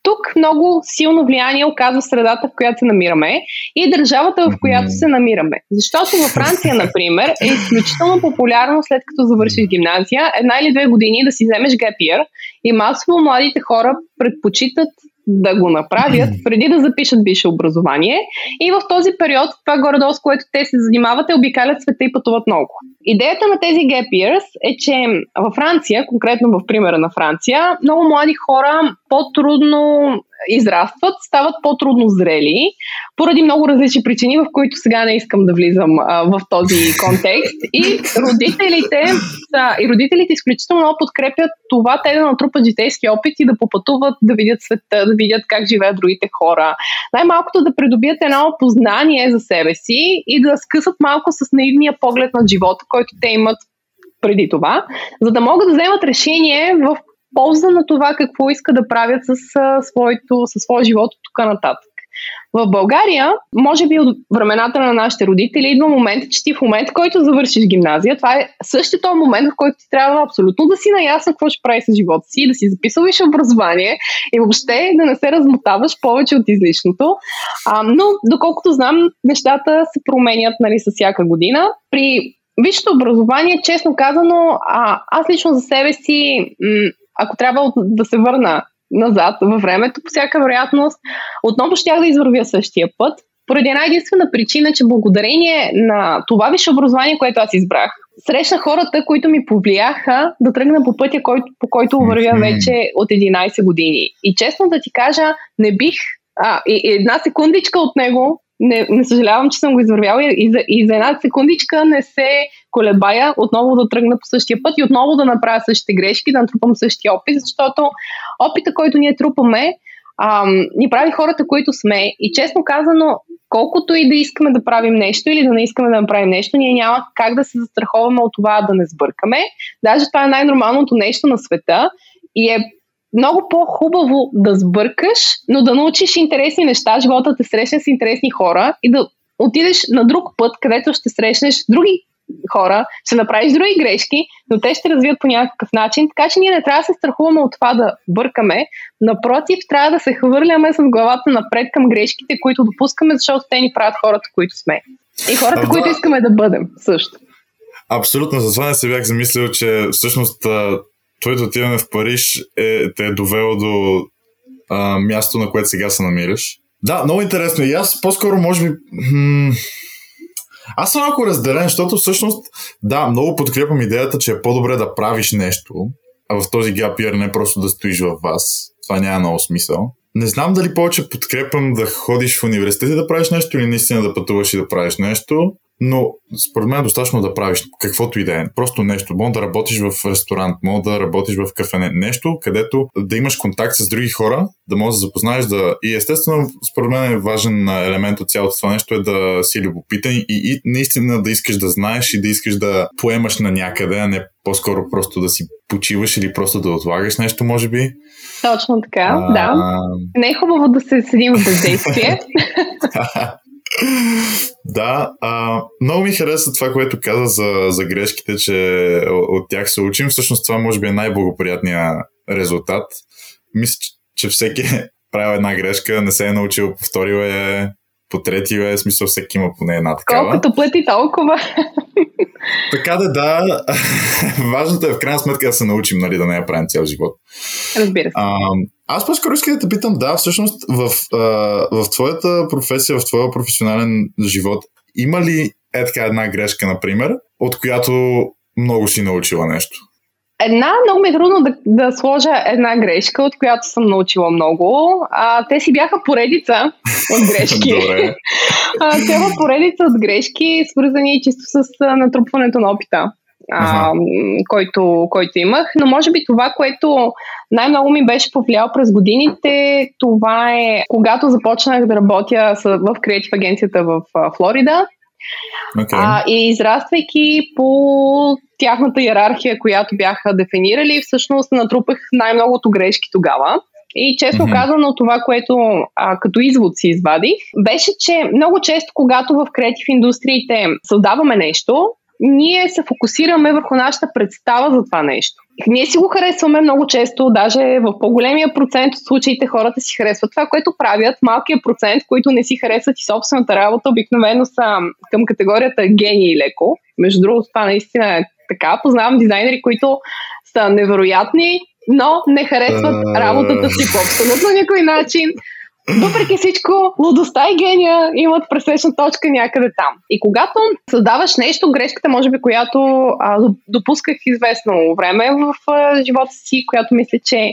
Тук много силно влияние оказва средата, в която се намираме и държавата, в която се намираме. Защото във Франция, например, е изключително популярно след като завършиш гимназия, една или две години да си вземеш gap year и масово младите хора предпочитат да го направят преди да запишат висше образование и в този период, това горе-долу, с което те се занимават, е обикалят света и пътуват много. Идеята на тези gap years е, че във Франция, конкретно в примера на Франция, много млади хора по-трудно израстват, стават по-трудно зрели, поради много различни причини, в които сега не искам да влизам а, в този контекст. И родителите, да, и родителите изключително много подкрепят това те да натрупат житейски опит и да попътуват, да видят света, да видят как живеят другите хора. Най-малкото да придобият едно познание за себе си и да скъсат малко с наивния поглед на живота, който те имат преди това, за да могат да вземат решение в полза на това какво иска да правят с, своето, с своя живот от тук нататък. В България, може би от времената на нашите родители, идва момент, че ти в момента, в който завършиш гимназия, това е същото момент, в който ти трябва абсолютно да си наясно какво ще прави с живота си, да си записваш образование и въобще да не се размотаваш повече от излишното. А, но, доколкото знам, нещата се променят, нали, с всяка година. При висшето образование, честно казано, а, аз лично за себе си... М- Ако трябва да се върна назад във времето, по всяка вероятност, отново щях да извървя същия път, поради една единствена причина, че благодарение на това висше образование, което аз избрах, срещна хората, които ми повлияха да тръгна по пътя, по който вървя вече от единайсет години. И честно да ти кажа, не бих... А, и една секундичка от него... Не, не съжалявам, че съм го извървяла и за, и за една секундичка не се колебая отново да тръгна по същия път и отново да направя същите грешки, да натрупам същия опит, защото опита, който ние трупаме, ам, ни прави хората, които сме. И честно казано, колкото и да искаме да правим нещо или да не искаме да направим нещо, ние няма как да се застраховаме от това да не сбъркаме. Даже това е най-нормалното нещо на света и е много по-хубаво да сбъркаш, но да научиш интересни неща, живота те срещне с интересни хора и да отидеш на друг път, където ще срещнеш други хора, ще направиш други грешки, но те ще развият по някакъв начин, така че ние не трябва да се страхуваме от това да бъркаме. Напротив, трябва да се хвърляме с главата напред към грешките, които допускаме, защото те ни правят хората, които сме. И хората, а, които искаме да бъдем също. Абсолютно, за това не се бях замислил, че всъщност... твоето отиване в Париж е, те е довело до а, място, на което сега се намираш. Да, много интересно. И аз по-скоро може би... М- аз съм малко разделен, защото всъщност да, много подкрепям идеята, че е по-добре да правиш нещо, а в този gap year не просто да стоиш във вас. Това няма много смисъл. Не знам дали повече подкрепям да ходиш в университет и да правиш нещо или наистина да пътуваш и да правиш нещо, но според мен е достатъчно да правиш каквото и да е. Просто нещо. Може да работиш в ресторант, може да работиш в кафене. Нещо, където да имаш контакт с други хора, да можеш да запознаеш да... И естествено, според мен е важен елемент от цялото това нещо е да си любопитен и, и наистина да искаш да знаеш и да искаш да поемаш на някъде, а не по-скоро просто да си почиваш или просто да отлагаш нещо, може би. Точно така, а... да. Не е хубаво да се седим в бездействие. Да, а, много ми хареса това, което каза за, за грешките, че от, от тях се учим. Всъщност това може би е най-благоприятният резултат. Мисля, че всеки е правил една грешка, не се е научил, повторил е, потретил е, смисъл всеки има поне една такава. Колкото плати, толкова. Така да, да. Важното е в крайна сметка да се научим, нали, да не я правим цял живот. Разбира се. А, аз по-скоро искам да те питам, да, всъщност в, а, в твоята професия, в твоя професионален живот, има ли е така една грешка, например, от която много си научила нещо? Една, много ми е трудно да, да сложа една грешка, от която съм научила много. А, те си бяха поредица от грешки. а, цяла поредица от грешки, свързани чисто с натрупването на опита, а, който, който имах. Но може би това, което най-много ми беше повлияло през годините, това е когато започнах да работя в креатив агенцията в Флорида. Okay. А, и израствайки по тяхната иерархия, която бяха дефинирали, всъщност натрупах най-многото грешки тогава. И честно mm-hmm. казано, това, което а, като извод си извадих, беше, че много често, когато в креатив индустриите създаваме нещо, ние се фокусираме върху нашата представа за това нещо. Ние си го харесваме много често, даже в по-големия процент от случаите хората си харесват това, което правят. Малкият процент, които не си харесват и собствената работа, обикновено са към категорията гении леко. Между другото, това наистина е така. Познавам дизайнери, които са невероятни, но не харесват работата си по абсолютно никой начин. Въпреки всичко, лудостта и гения имат пресечна точка някъде там. И когато създаваш нещо, грешката, може би, която а, допусках известно време в а, живота си, която мисля, че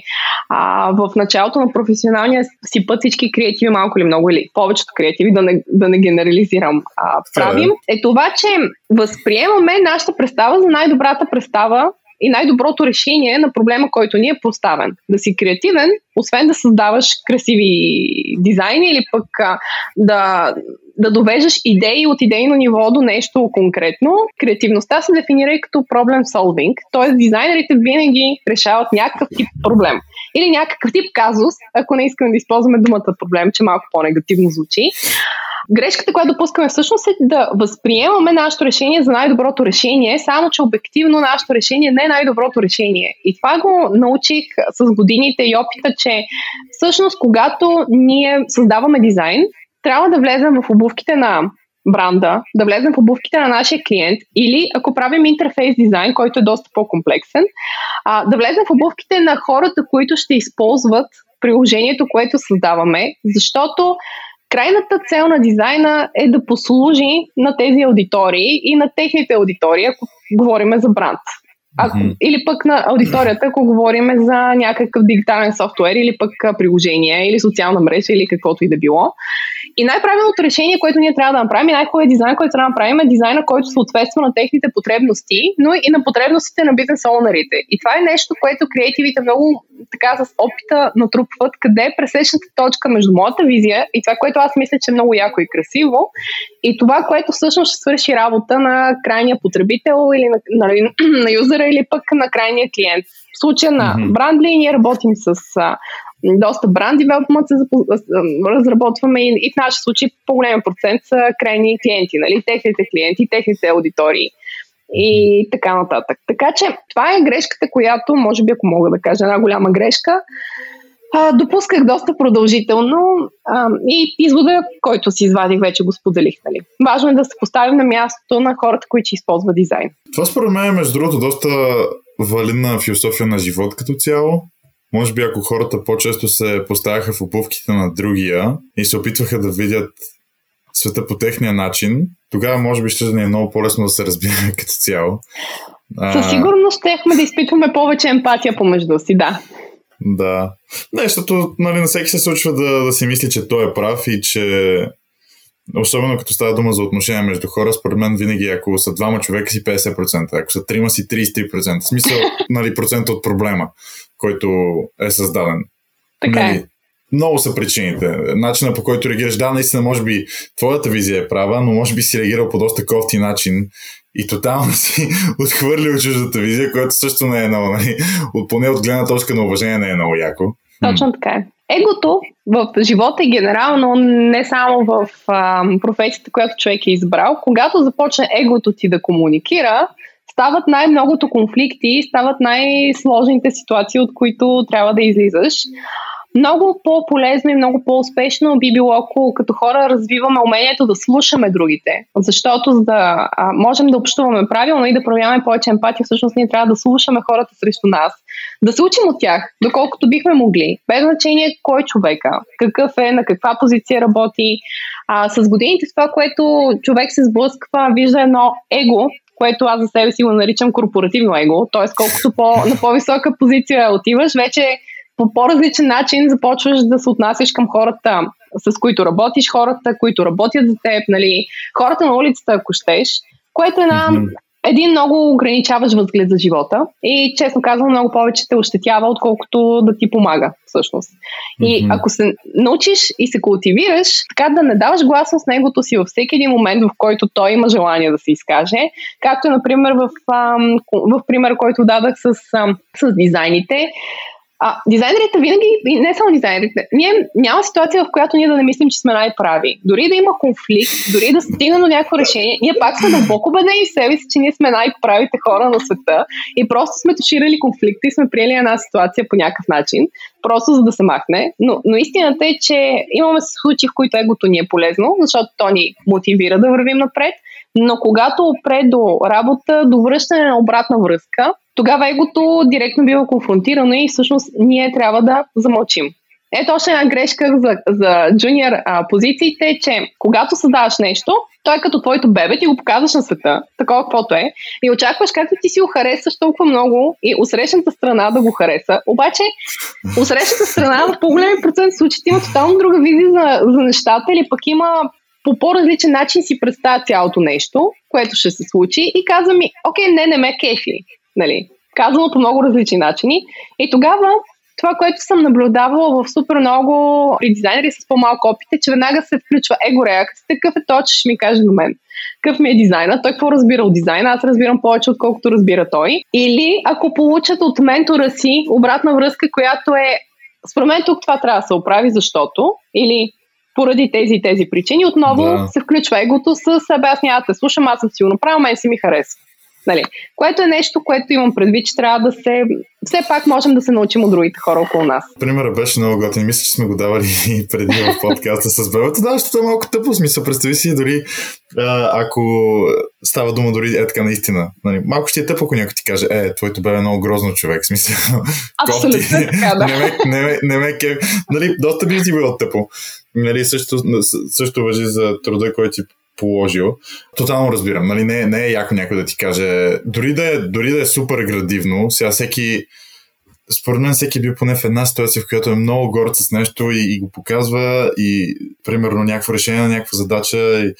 а, в началото на професионалния си път всички креативи, малко или много, или повечето креативи, да не, да не генерализирам, а, правим, е това, че възприемаме нашата представа за най-добрата представа и най-доброто решение на проблема, който ни е поставен. Да си креативен, освен да създаваш красиви дизайни или пък да, да довеждаш идеи от идейно ниво до нещо конкретно. Креативността се дефинира и като problem solving, т.е. дизайнерите винаги решават някакъв тип проблем. Или някакъв тип казус, ако не искаме да използваме думата проблем, че малко по-негативно звучи. Грешката, която допускаме всъщност е да възприемаме нашето решение за най-доброто решение, само че обективно нашето решение не е най-доброто решение. И това го научих с годините и опита, че всъщност когато ние създаваме дизайн, трябва да влезем в обувките на бранда, да влезем в обувките на нашия клиент или ако правим интерфейс дизайн, който е доста по-комплексен, да влезем в обувките на хората, които ще използват приложението, което създаваме, защото крайната цел на дизайна е да послужи на тези аудитории и на техните аудитории, ако говорим за бранд. Ако, mm-hmm. или пък на аудиторията, ако говорим за някакъв дигитален софтуер, или пък приложение, или социална мрежа, или каквото и да било. И най-правилното решение, което ние трябва да направим, и най-хубавият дизайн, който трябва да направим, е дизайна, който съответства на техните потребности, но и на потребностите на бизнес оунерите. И това е нещо, което креативите много така с опита натрупват, къде е пресечната точка между моята визия и това, което аз мисля, че е много яко и красиво, и това, което всъщност ще свърши работа на крайния потребител или на, на, на, на юзера, или пък на крайния клиент. В случая на mm-hmm. Brandly ние работим с а, доста бранд девелопмент, разработваме и, и в нашия случай по-голям процент са крайни клиенти, нали? Техните клиенти, техните аудитории и така нататък. Така че това е грешката, която, може би ако мога да кажа, една голяма грешка. А, допусках доста продължително а, и извода, който си извадих, вече го споделих. Нали? Важно е да се поставим на мястото на хората, които използват дизайн. Това според мен е, между другото, доста валидна философия на живот като цяло. Може би ако хората по-често се поставяха в обувките на другия и се опитваха да видят света по техния начин, тогава може би ще да ни е много по-лесно да се разбираме като цяло. Със сигурност щехме да изпитваме повече емпатия помежду си, да. Да. Не, защото нали, на всеки се случва да, да си мисли, че той е прав и че особено като става дума за отношения между хора, според мен винаги ако са двама човека си петдесет процента, ако са трима си трийсет и три процента. В смисъл, нали, процент от проблема, който е създаден. Така е. Нали, много са причините. Начина по който реагираш, да, наистина, може би твоята визия е права, но може би си реагирал по доста кофти начин и тотално си отхвърлил чуждата визия, която също не е много, нали, поне от гледна точка на уважение не е много яко. Точно така е. Егото в живота генерално, не само в а, професията, която човек е избрал, когато започне егото ти да комуникира, стават най-многото конфликти, стават най-сложните ситуации, от които трябва да излизаш. Много по-полезно и много по-успешно би било, ако като хора развиваме умението да слушаме другите. Защото за да а, можем да общуваме правилно и да проявяваме повече емпатия, всъщност ние трябва да слушаме хората срещу нас. Да се учим от тях, доколкото бихме могли. Без значение кой е човека, какъв е, на каква позиция работи. А, с годините с това, което човек се сблъсква, вижда едно его, което аз за себе си го наричам корпоративно его. Тоест, колкото по, на по-висока позиция отиваш, вече по по-различен начин започваш да се отнасяш към хората, с които работиш, хората, които работят за теб, нали, хората на улицата, ако щеш, което е на един много ограничаваш възглед за живота и, честно казвам, много повече те ощетява, отколкото да ти помага, всъщност. И ако се научиш и се култивираш, така да не даваш гласност на егото си във всеки един момент, в който той има желание да се изкаже, както, например, в, в пример, който дадах с, с дизайните. А, дизайнерите винаги, и не само дизайнерите, ние няма ситуация, в която ние да не мислим, че сме най-прави. Дори да има конфликт, дори да стигна до някакво решение, ние пак сме дълбоко убедени в себе си, че ние сме най-правите хора на света и просто сме туширали конфликта и сме приели една ситуация по някакъв начин, просто за да се махне. Но, но истината е, че имаме случаи, в които егото ни е полезно, защото то ни мотивира да вървим напред, но когато опре до работа, до връщане на обратна връзка, тогава егото директно бива конфронтирано и всъщност ние трябва да замълчим. Ето още една грешка за, за джуниор а, позициите е, че когато създаваш нещо, той е като твоето бебе, ти го показваш на света, такова каквото е, и очакваш както ти си го харесваш толкова много и усрещната страна да го хареса. Обаче усрещната страна в по-големи процент случаи има тотално друга визия за, за нещата или пък има по по-различен начин си представя цялото нещо, което ще се случи и казва ми, окей, не, не ме кефи. Нали, казано по много различни начини. И тогава това, което съм наблюдавала в супер много при дизайнери с по-малко опит, е, че веднага се включва его реакция. Какъв е той, че ще ми каже до мен? Какъв ми е дизайна? Той какво разбира от дизайна? Аз разбирам повече, отколкото разбира той. Или ако получат от ментора си обратна връзка, която е според мен тук това трябва да се оправи, защото или поради тези и тези причини, отново да. Се включва егото с себе, аз няма да те слушам, аз съм си го направил, мен си ми харесва. Нали. Което е нещо, което имам предвид, че трябва да се... Все пак можем да се научим от другите хора около нас. Примерът беше много готин. Мисля, че сме го давали и преди в подкаста с бебето. Да, защото е малко тъпо. Смисъл, представи си дори ако става дума дори е така наистина. Нали, малко ще е тъпо, ако някой ти каже, е, твоето бебе е много грозно, човек. Смисъл, абсолютно така, да. не ме, не ме, не ме кем. Нали, доста би ти било тъпо. Нали, също, също важи за труда, който ти положил. Тотално разбирам. Нали? Не, не е яко някой да ти каже. Дори да е, дори да е супер градивно, сега всеки, според мен всеки бил поне в една ситуация, в която е много горд с нещо и, и го показва и примерно някакво решение на някаква задача и,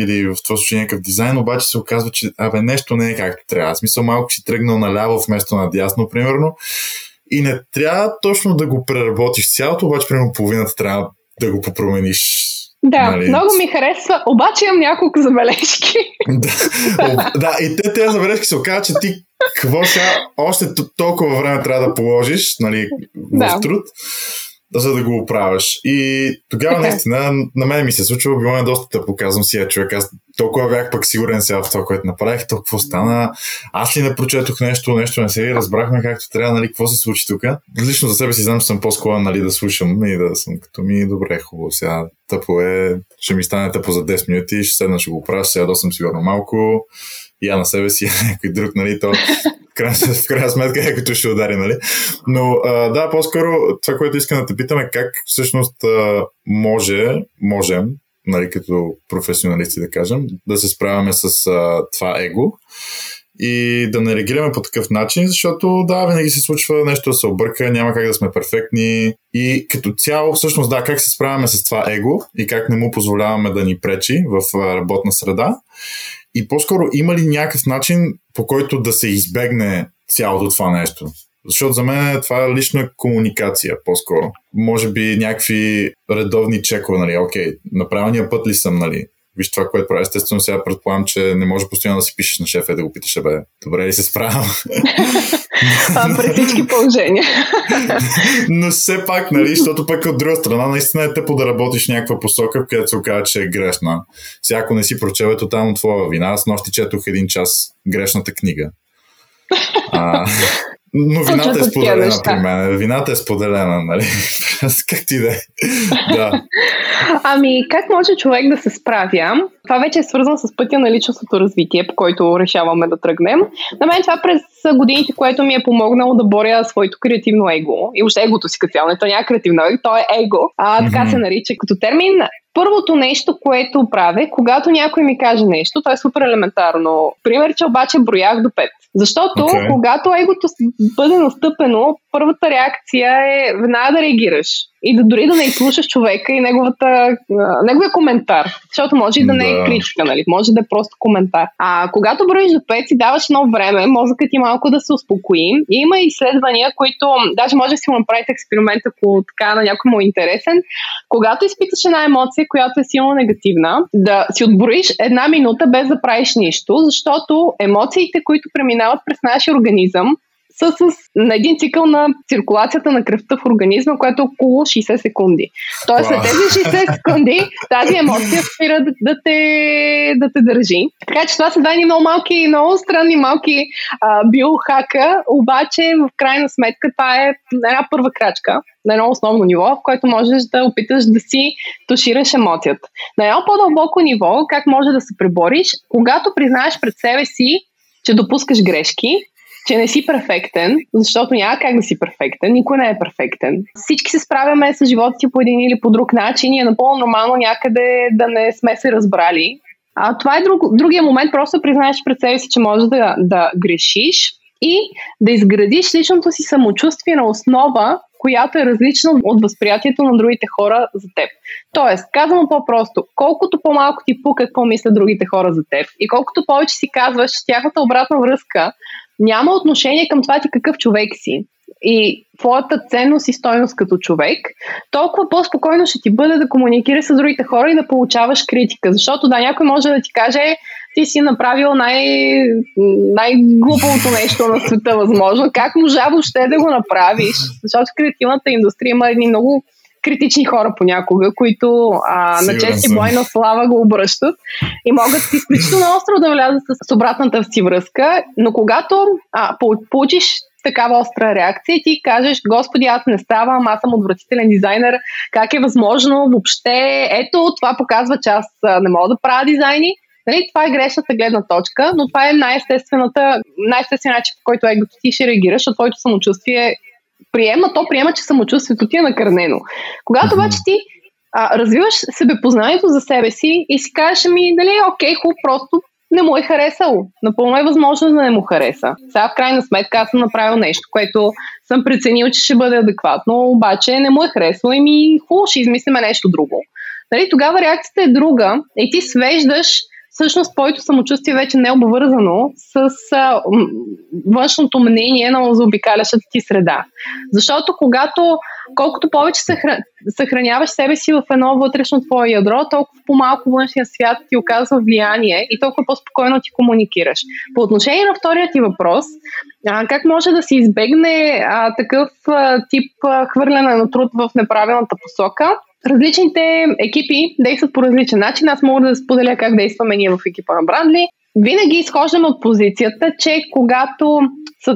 или в това случай някакъв дизайн, обаче се оказва, че абе, нещо не е както трябва. В смисъл малко си тръгнал наляво вместо надясно, примерно. И не трябва точно да го преработиш цялото, обаче примерно половината трябва да го попромениш. Да, нали? Много ми харесва, обаче имам няколко забележки. Да, об, да и те тези забележки се оказа, че ти какво сега още толкова време трябва да положиш, нали, в да. Труд, за да го оправиш. И тогава, наистина, на мен ми се случва, било е доста тъпо, казвам си, е, човек, аз толкова бях пък сигурен сега в това, което направих, толкова стана. Аз ли не прочетох нещо, нещо не се разбрахме както трябва, нали, какво се случи тук. Лично за себе си знам, че съм по-склонен, нали, да слушам и да съм като ми, добре, хубаво, сега тъпо е, ще ми стане тъпо за десет минути, ще седна, ще го правя, сега досам сигурно малко, я на себе си, някой друг, нали, то... в крайна сметка, някото ще удари, нали? Но а, да, по-скоро това, което искам да те питаме, как всъщност а, може, можем, нали, като професионалисти да кажем, да се справяме с а, това его и да не реагираме по такъв начин, защото да, винаги се случва нещо да се обърка, няма как да сме перфектни и като цяло, всъщност да, как се справяме с това его и как не му позволяваме да ни пречи в работна среда. И по-скоро има ли някакъв начин, по който да се избегне цялото това нещо? Защото за мен това е лична комуникация по-скоро. Може би някакви редовни чекове, нали, окей, на правилния път ли съм, нали? Виж това, което правя. Естествено, сега предполагам, че не може постоянно да си пишеш на шефа и да го питаш, а бе, добре ли се справям? При всички положения. Но все пак, нали, защото пък от друга страна, наистина е тъпо да работиш някаква посока, в която се оказва, че е грешна. Сега, ако не си прочел, е тотално твоя вина. Аз нощи четох един час грешната книга. А... Но вината е споделена при мен. Вината е споделена, нали? Как ти да е? Да. Ами, как може човек да се справя? Това вече е свързано с пътя на личностното развитие, по който решаваме да тръгнем. На мен това през годините, което ми е помогнало да боря своето креативно его. И още егото си като цяло. То няма креативно его, то е его. А, така mm-hmm. се нарича като термин. Първото нещо, което правя, когато някой ми каже нещо, то е супер елементарно. Пример, че обаче броях до пет. Защото okay. когато егото бъде настъпено, първата реакция е веднага да реагираш. И да дори да не изслушаш човека и неговата, неговия коментар. Защото може и да не е критика, нали? Може да е просто коментар. А когато броиш до пет, си даваш много време, мозъкът ти малко да се успокои. И има изследвания, които даже може да си му направите експеримент, ако така на някой му е интересен. Когато изпиташ една емоция, която е силно негативна, да си отброиш една минута без да правиш нищо, защото емоциите, които преминават през нашия организъм, са с на един цикъл на циркулацията на кръвта в организма, което е около шейсет секунди. Тоест, след тези шейсет секунди тази емоция спира да, да, те, да те държи. Така че това са два много малки, много странни малки а, биохака, обаче в крайна сметка това е една първа крачка на едно основно ниво, в което можеш да опиташ да си тушираш емоцията. На едно по-дълбоко ниво, как може да се пребориш, когато признаеш пред себе си, че допускаш грешки, че не си перфектен, защото няма как да си перфектен, никой не е перфектен. Всички се справяме с живота си по един или по друг начин и е напълно нормално някъде да не сме се разбрали. А това е друг, другия момент, просто признаеш пред себе си, че можеш да, да грешиш и да изградиш личното си самочувствие на основа, която е различна от възприятието на другите хора за теб. Тоест, казвам по-просто, колкото по-малко ти пука какво мислят другите хора за теб и колкото повече си казваш, тяхната обратна връзка няма отношение към това ти какъв човек си и твоята ценност и стойност като човек, толкова по-спокойно ще ти бъде да комуникираш с другите хора и да получаваш критика. Защото да, някой може да ти каже, ти си направил най... най-глупавото нещо на света възможно. Как можа въобще да го направиш? Защото в креативната индустрия има едни много критични хора понякога, които а, на чест и бойна слава го обръщат и могат изключително остро да влязат с обратната си връзка, но когато а, получиш такава остра реакция, ти кажеш, Господи, аз не ставам, аз съм отвратителен дизайнер, как е възможно въобще, ето, това показва, че аз не мога да правя дизайни. Нали, това е грешната гледна точка, но това е най-естествената, най-естествен начин, по който егото ти ще реагираш, защото твоето самочувствие приема, то приема, че самочувствието ти е накърнено. Когато обаче ти а, развиваш себепознанието за себе си и си кажеш, ами, дали е окей, хубаво, просто не му е харесало. Напълно е възможно да не му хареса. Сега в крайна сметка аз съм направил нещо, което съм преценил, че ще бъде адекватно, обаче не му е харесало и ми хубаво, ще измисляме нещо друго. Нали, тогава реакцията е друга и ти свеждаш всъщност твоето самочувствие вече не е обвързано с а, м- външното мнение на заобикалящата ти среда. Защото когато, колкото повече съхра... съхраняваш себе си в едно вътрешно твое ядро, толкова по-малко външния свят ти оказва влияние и толкова по-спокойно ти комуникираш. По отношение на втория ти въпрос, а, как може да се избегне а, такъв а, тип а, хвърляне на труд в неправилната посока, Различните екипи действат по различен начин. Аз мога да споделя как действаме ние в екипа на Brandly. Винаги изхождаме от позицията, че когато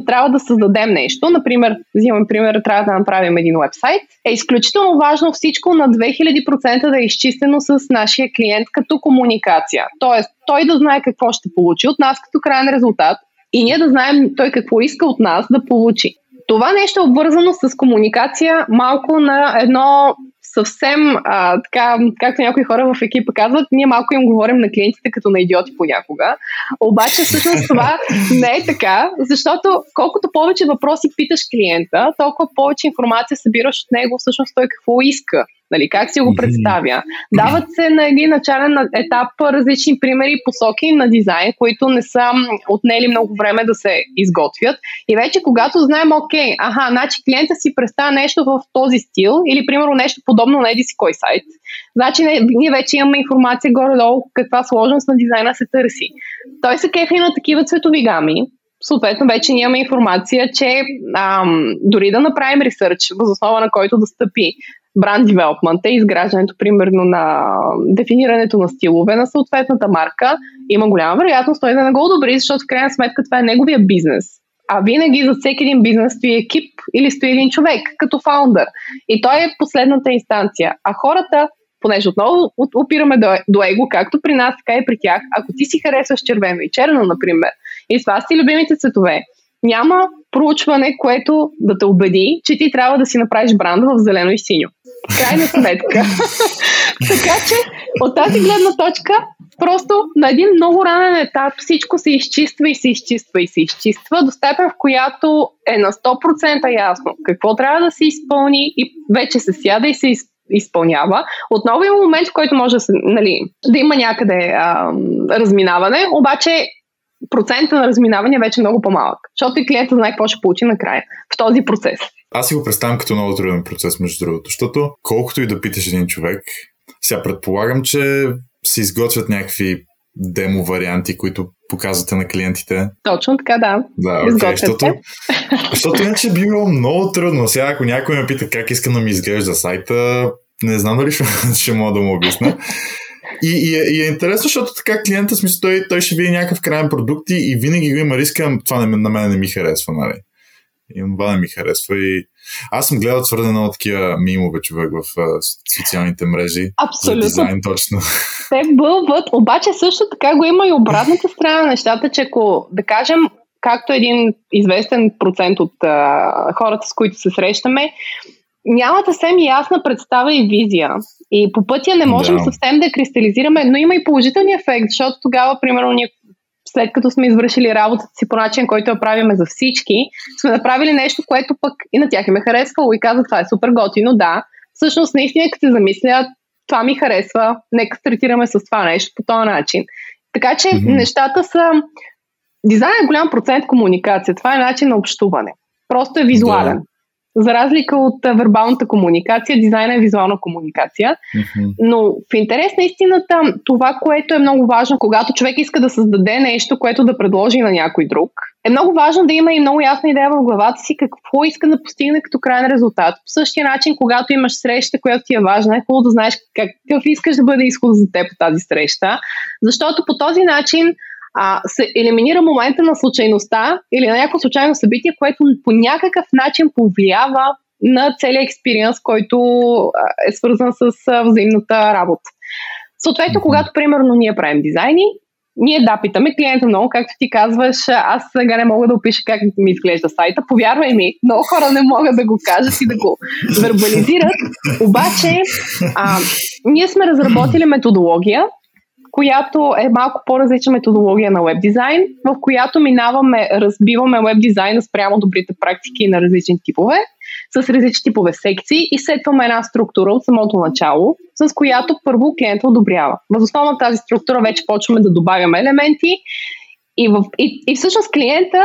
трябва да създадем нещо, например, взимам пример, трябва да направим един уебсайт, е изключително важно всичко на две хиляди процента да е изчистено с нашия клиент като комуникация. Тоест, той да знае какво ще получи от нас като крайен резултат и ние да знаем той какво иска от нас да получи. Това нещо е обвързано с комуникация малко на едно съвсем, а, така, както някои хора в екипа казват, ние малко им говорим на клиентите като на идиоти понякога. Обаче всъщност това не е така, защото колкото повече въпроси питаш клиента, толкова повече информация събираш от него всъщност той какво иска. Нали, как си го представя. Дават се на един начален етап различни примери и посоки на дизайн, които не са отнели много време да се изготвят. И вече когато знаем, окей, аха, значи клиента си представя нещо в този стил или, примерно, нещо подобно на еди си кой сайт. Значи ние вече имаме информация горе-долу каква сложност на дизайна се търси. Той се кефи на такива цветови гами. Съответно, вече ние имаме информация, че ам, дори да направим ресърч, възоснова на който да стъпи бранд девелопмента, изграждането, примерно, на дефинирането на стилове на съответната марка, има голяма вероятност той да не го одобри, защото в крайна сметка това е неговия бизнес. А винаги за всеки един бизнес стои екип или стои един човек, като фаундър. И той е последната инстанция. А хората, понеже отново опираме до, до его, както при нас, така и при тях, ако ти си харесваш червено и черно, например, и с вас си любимите цветове, няма проучване, което да те убеди, че ти трябва да си направиш бранд в зелено и синьо. Крайна сметка. Така че, от тази гледна точка, просто на един много ранен етап всичко се изчиства и се изчиства и се изчиства до степен, в която е на сто процента ясно какво трябва да се изпълни и вече се сяда и се изпълни. изпълнява. Отново има момент, в който може да, се, нали, да има някъде а, разминаване, обаче процентът на разминаване е вече много по-малък, защото и клиентът знае какво ще получи накрая в този процес. Аз си го представям като много труден процес, между другото, защото колкото и да питаш един човек, сега предполагам, че се изготвят някакви демо варианти, които показвате на клиентите. Точно така, да. Да, изготвят се. Защото, защото иначе би било много трудно. Сега, ако някой ме пита как искам да ми изглежда сайта, не знам дали ще, ще мога да му обясня. И, и, е, и е интересно, защото така клиента, смисъл, той, той ще види някакъв крайен продукт и винаги го има риска, това на мен не ми харесва, нали? И това не ми харесва и аз съм гледал твърде много такива мимове, човек, в а, социалните мрежи. Абсолютно. За дизайн точно. Те бълват, обаче също така го има и обратната страна на нещата, че ако, да кажем, както един известен процент от а, хората, с които се срещаме, нямат съвсем ясна представа и визия. И по пътя не можем да. съвсем да кристализираме, но има и положителния ефект, защото тогава, примерно, ние след като сме извършили работата си по начин, който я правиме за всички, сме направили нещо, което пък и на тях им е харесвало и казват, това е супер готино, да. Всъщност, наистина, като се замисля, това ми харесва, нека стартираме с това нещо по този начин. Така че mm-hmm. нещата са... Дизайн е голям процент комуникация. Това е начин на общуване. Просто е визуален. Да. За разлика от вербалната комуникация, дизайна е визуална комуникация. Mm-hmm. Но в интерес на истината, това, което е много важно, когато човек иска да създаде нещо, което да предложи на някой друг, е много важно да има и много ясна идея в главата си какво иска да постигне като крайен резултат. По същия начин, когато имаш среща, която ти е важна, е хубаво да знаеш какъв искаш да бъде изход за теб от тази среща. Защото по този начин А, се елиминира момента на случайността или на някакво случайно събитие, което по някакъв начин повлиява на целия експириенс, който а, е свързан с а, взаимната работа. Съответно, когато, примерно, ние правим дизайни, ние да питаме клиента много, както ти казваш, аз сега не мога да опиша как ми изглежда сайта, повярвай ми, много хора не могат да го кажат и да го вербализират, обаче а, ние сме разработили методология, която е малко по-различна методология на веб дизайн, в която минаваме, разбиваме веб дизайна спрямо добрите практики на различни типове, с различни типове секции и сетваме една структура от самото начало, с която първо клиентът одобрява. Въз основа на тази структура вече почваме да добавяме елементи и, в, и, и всъщност клиента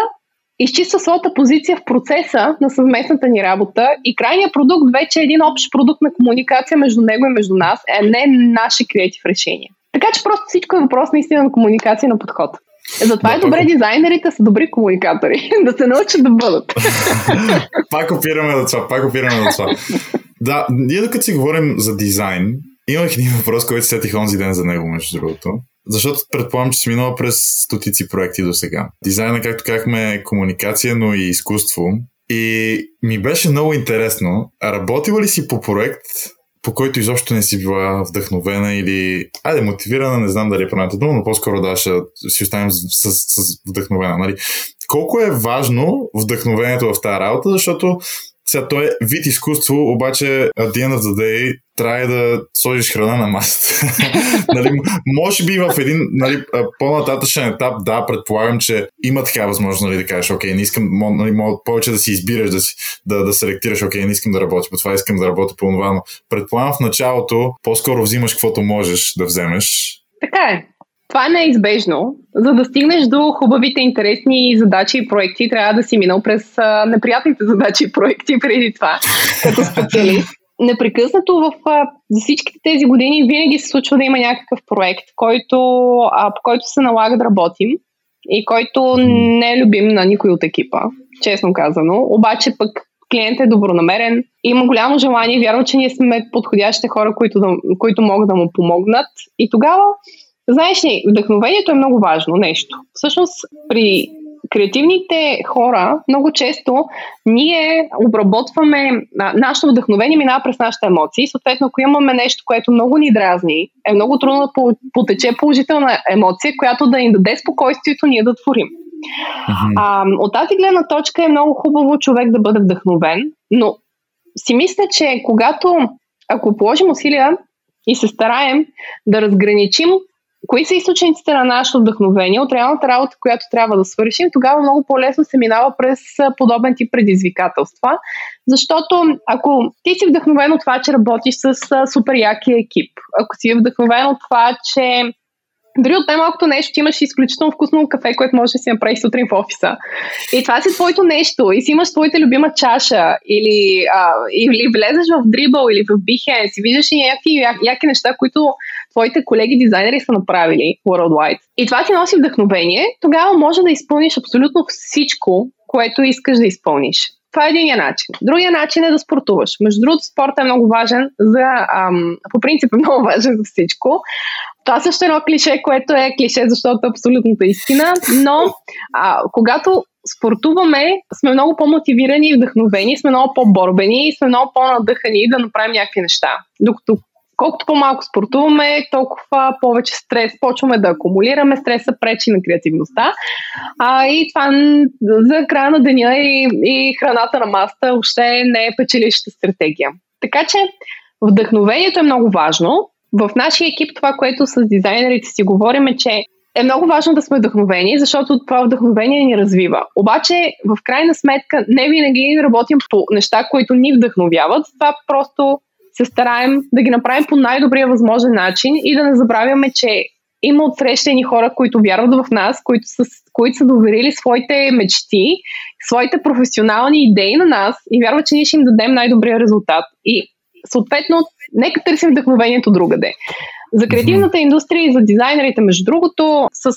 изчиства своята позиция в процеса на съвместната ни работа и крайният продукт вече е един общ продукт на комуникация между него и между нас, а не наше креатив решение. Така че просто всичко е въпрос наистина на комуникация на подход. Затова да, е добре пак... дизайнерите са добри комуникатори, да се научат да бъдат. пак опираме до това, пак опираме до това. Да, ние докато си говорим за дизайн, имах един въпрос, който сетих онзи ден за него, между другото. Защото предполагам, че си минала през стотици проекти до сега. Дизайна, както казахме, е комуникация, но и изкуство. И ми беше много интересно, работила ли си по проект, по който изобщо не си била вдъхновена или, айде, мотивирана, не знам дали е правилната дума, но по-скоро да ще си оставим с, с, с вдъхновена. Нали? Колко е важно вдъхновението в тази работа, защото сега то е вид изкуство, обаче at the end of the day трябва да сложиш храна на масата. Нали, може би в един, нали, по-нататъчен етап, да, предполагам, че има такава възможност, нали, да кажеш, окей, не искам, нали, мога повече да си избираш, да, си, да, да селектираш, окей, не искам да работя по това, искам да работя по това, но предполагам в началото по-скоро взимаш каквото можеш да вземеш. Така е. Това е неизбежно. За да стигнеш до хубавите, интересни задачи и проекти, трябва да си минал през а, неприятните задачи и проекти преди това, като специалист. Непрекъснато в, а, за всичките тези години винаги се случва да има някакъв проект, който, а, по който се налага да работим и който не е любим на никой от екипа, честно казано. Обаче пък клиент е добронамерен, има голямо желание, вярвам, че ние сме подходящите хора, които, да, които могат да му помогнат. И тогава, знаеш ли, вдъхновението е много важно нещо. Всъщност, при креативните хора много често ние обработваме, нашето вдъхновение минава през нашите емоции. Съответно, ако имаме нещо, което много ни дразни, е много трудно да потече положителна емоция, която да ни даде спокойствието ние да творим. Uh-huh. А, от тази гледна точка е много хубаво човек да бъде вдъхновен, но си мисля, че когато, ако положим усилия и се стараем да разграничим кои са източниците на нашето вдъхновение от реалната работа, която трябва да свършим, тогава много по-лесно се минава през подобен тип предизвикателства. Защото ако ти си вдъхновен от това, че работиш с супер якия екип, ако си вдъхновен от това, че дори от най-малкото нещо имаш изключително вкусно кафе, което можеш да си направиш сутрин в офиса. И това си твоето нещо. И си имаш твоята любима чаша. Или, а, или влезеш в Dribble или в Behance и виждаш и някакви яки неща, които твоите колеги дизайнери са направили worldwide. И това ти носи вдъхновение. Тогава може да изпълниш абсолютно всичко, което искаш да изпълниш. Това е единия начин. Другия начин е да спортуваш. Между другото, спортът е много важен за... Ам, по принцип е много важен за всичко. Това също е едно клише, което е клише, защото е абсолютната истина, но а, когато спортуваме, сме много по-мотивирани и вдъхновени, сме много по-борбени и сме много по-надъхани да направим някакви неща. Докато колкото по-малко спортуваме, толкова повече стрес почваме да акумулираме, стресът пречи на креативността. А, и това за края на деня и, и храната на масата въобще не е печелища стратегия. Така че вдъхновението е много важно. В нашия екип това, което с дизайнерите си говорим, е, че е много важно да сме вдъхновени, защото това вдъхновение ни развива. Обаче, в крайна сметка, не винаги работим по неща, които ни вдъхновяват. Това просто се стараем да ги направим по най-добрия възможен начин и да не забравяме, че има отсрещени хора, които вярват в нас, които са, които са доверили своите мечти, своите професионални идеи на нас и вярват, че ние ще им дадем най-добрия резултат. И съответно, нека търсим вдъхновението другаде. За креативната индустрия и за дизайнерите, между другото, с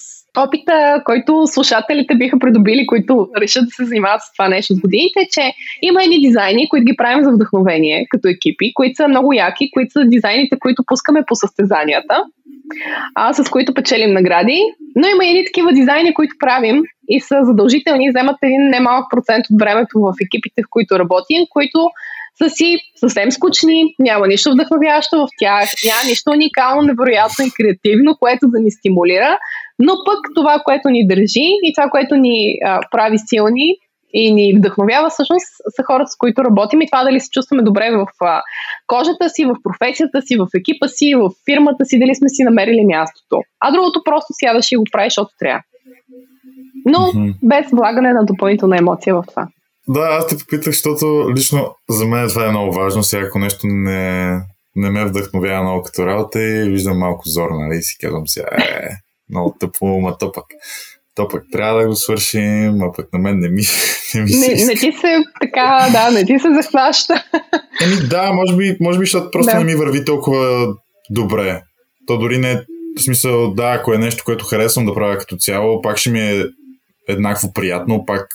опита, който слушателите биха придобили, които решат да се занимават с това нещо с годините, че има едни дизайни, които ги правим за вдъхновение като екипи, които са много яки, които са дизайните, които пускаме по състезанията, а, с които печелим награди, но има едни такива дизайни, които правим и са задължителни, вземат един немалък процент от времето в екипите, в които работим, които са си съвсем скучни, няма нищо вдъхновяващо в тях, няма нищо уникално, невероятно и креативно, което да ни стимулира, но пък това, което ни държи и това, което ни а, прави силни и ни вдъхновява, всъщност са хората, с които работим и това дали се чувстваме добре в а, кожата си, в професията си, в екипа си, в фирмата си, дали сме си намерили мястото. А другото просто сядаш и го правиш, защото трябва. Но mm-hmm. без влагане на допълнителна емоция в това. Да, аз те попитах, защото лично за мен това е много важно. Сега ако нещо не, не ме вдъхновява много като работа и виждам малко зор, нали, и си казвам сега, е, много тъпо, ма тъпък. Тъпък трябва да го свършим, а пък на мен не ми, не ми се иска. Не, не ти се така, да, не ти се захваща. Еми да, може би, може би защото просто да. Не ми върви толкова добре. То дори не е, в смисъл, да, ако е нещо, което харесвам да правя като цяло, пак ще ми е еднакво приятно, пак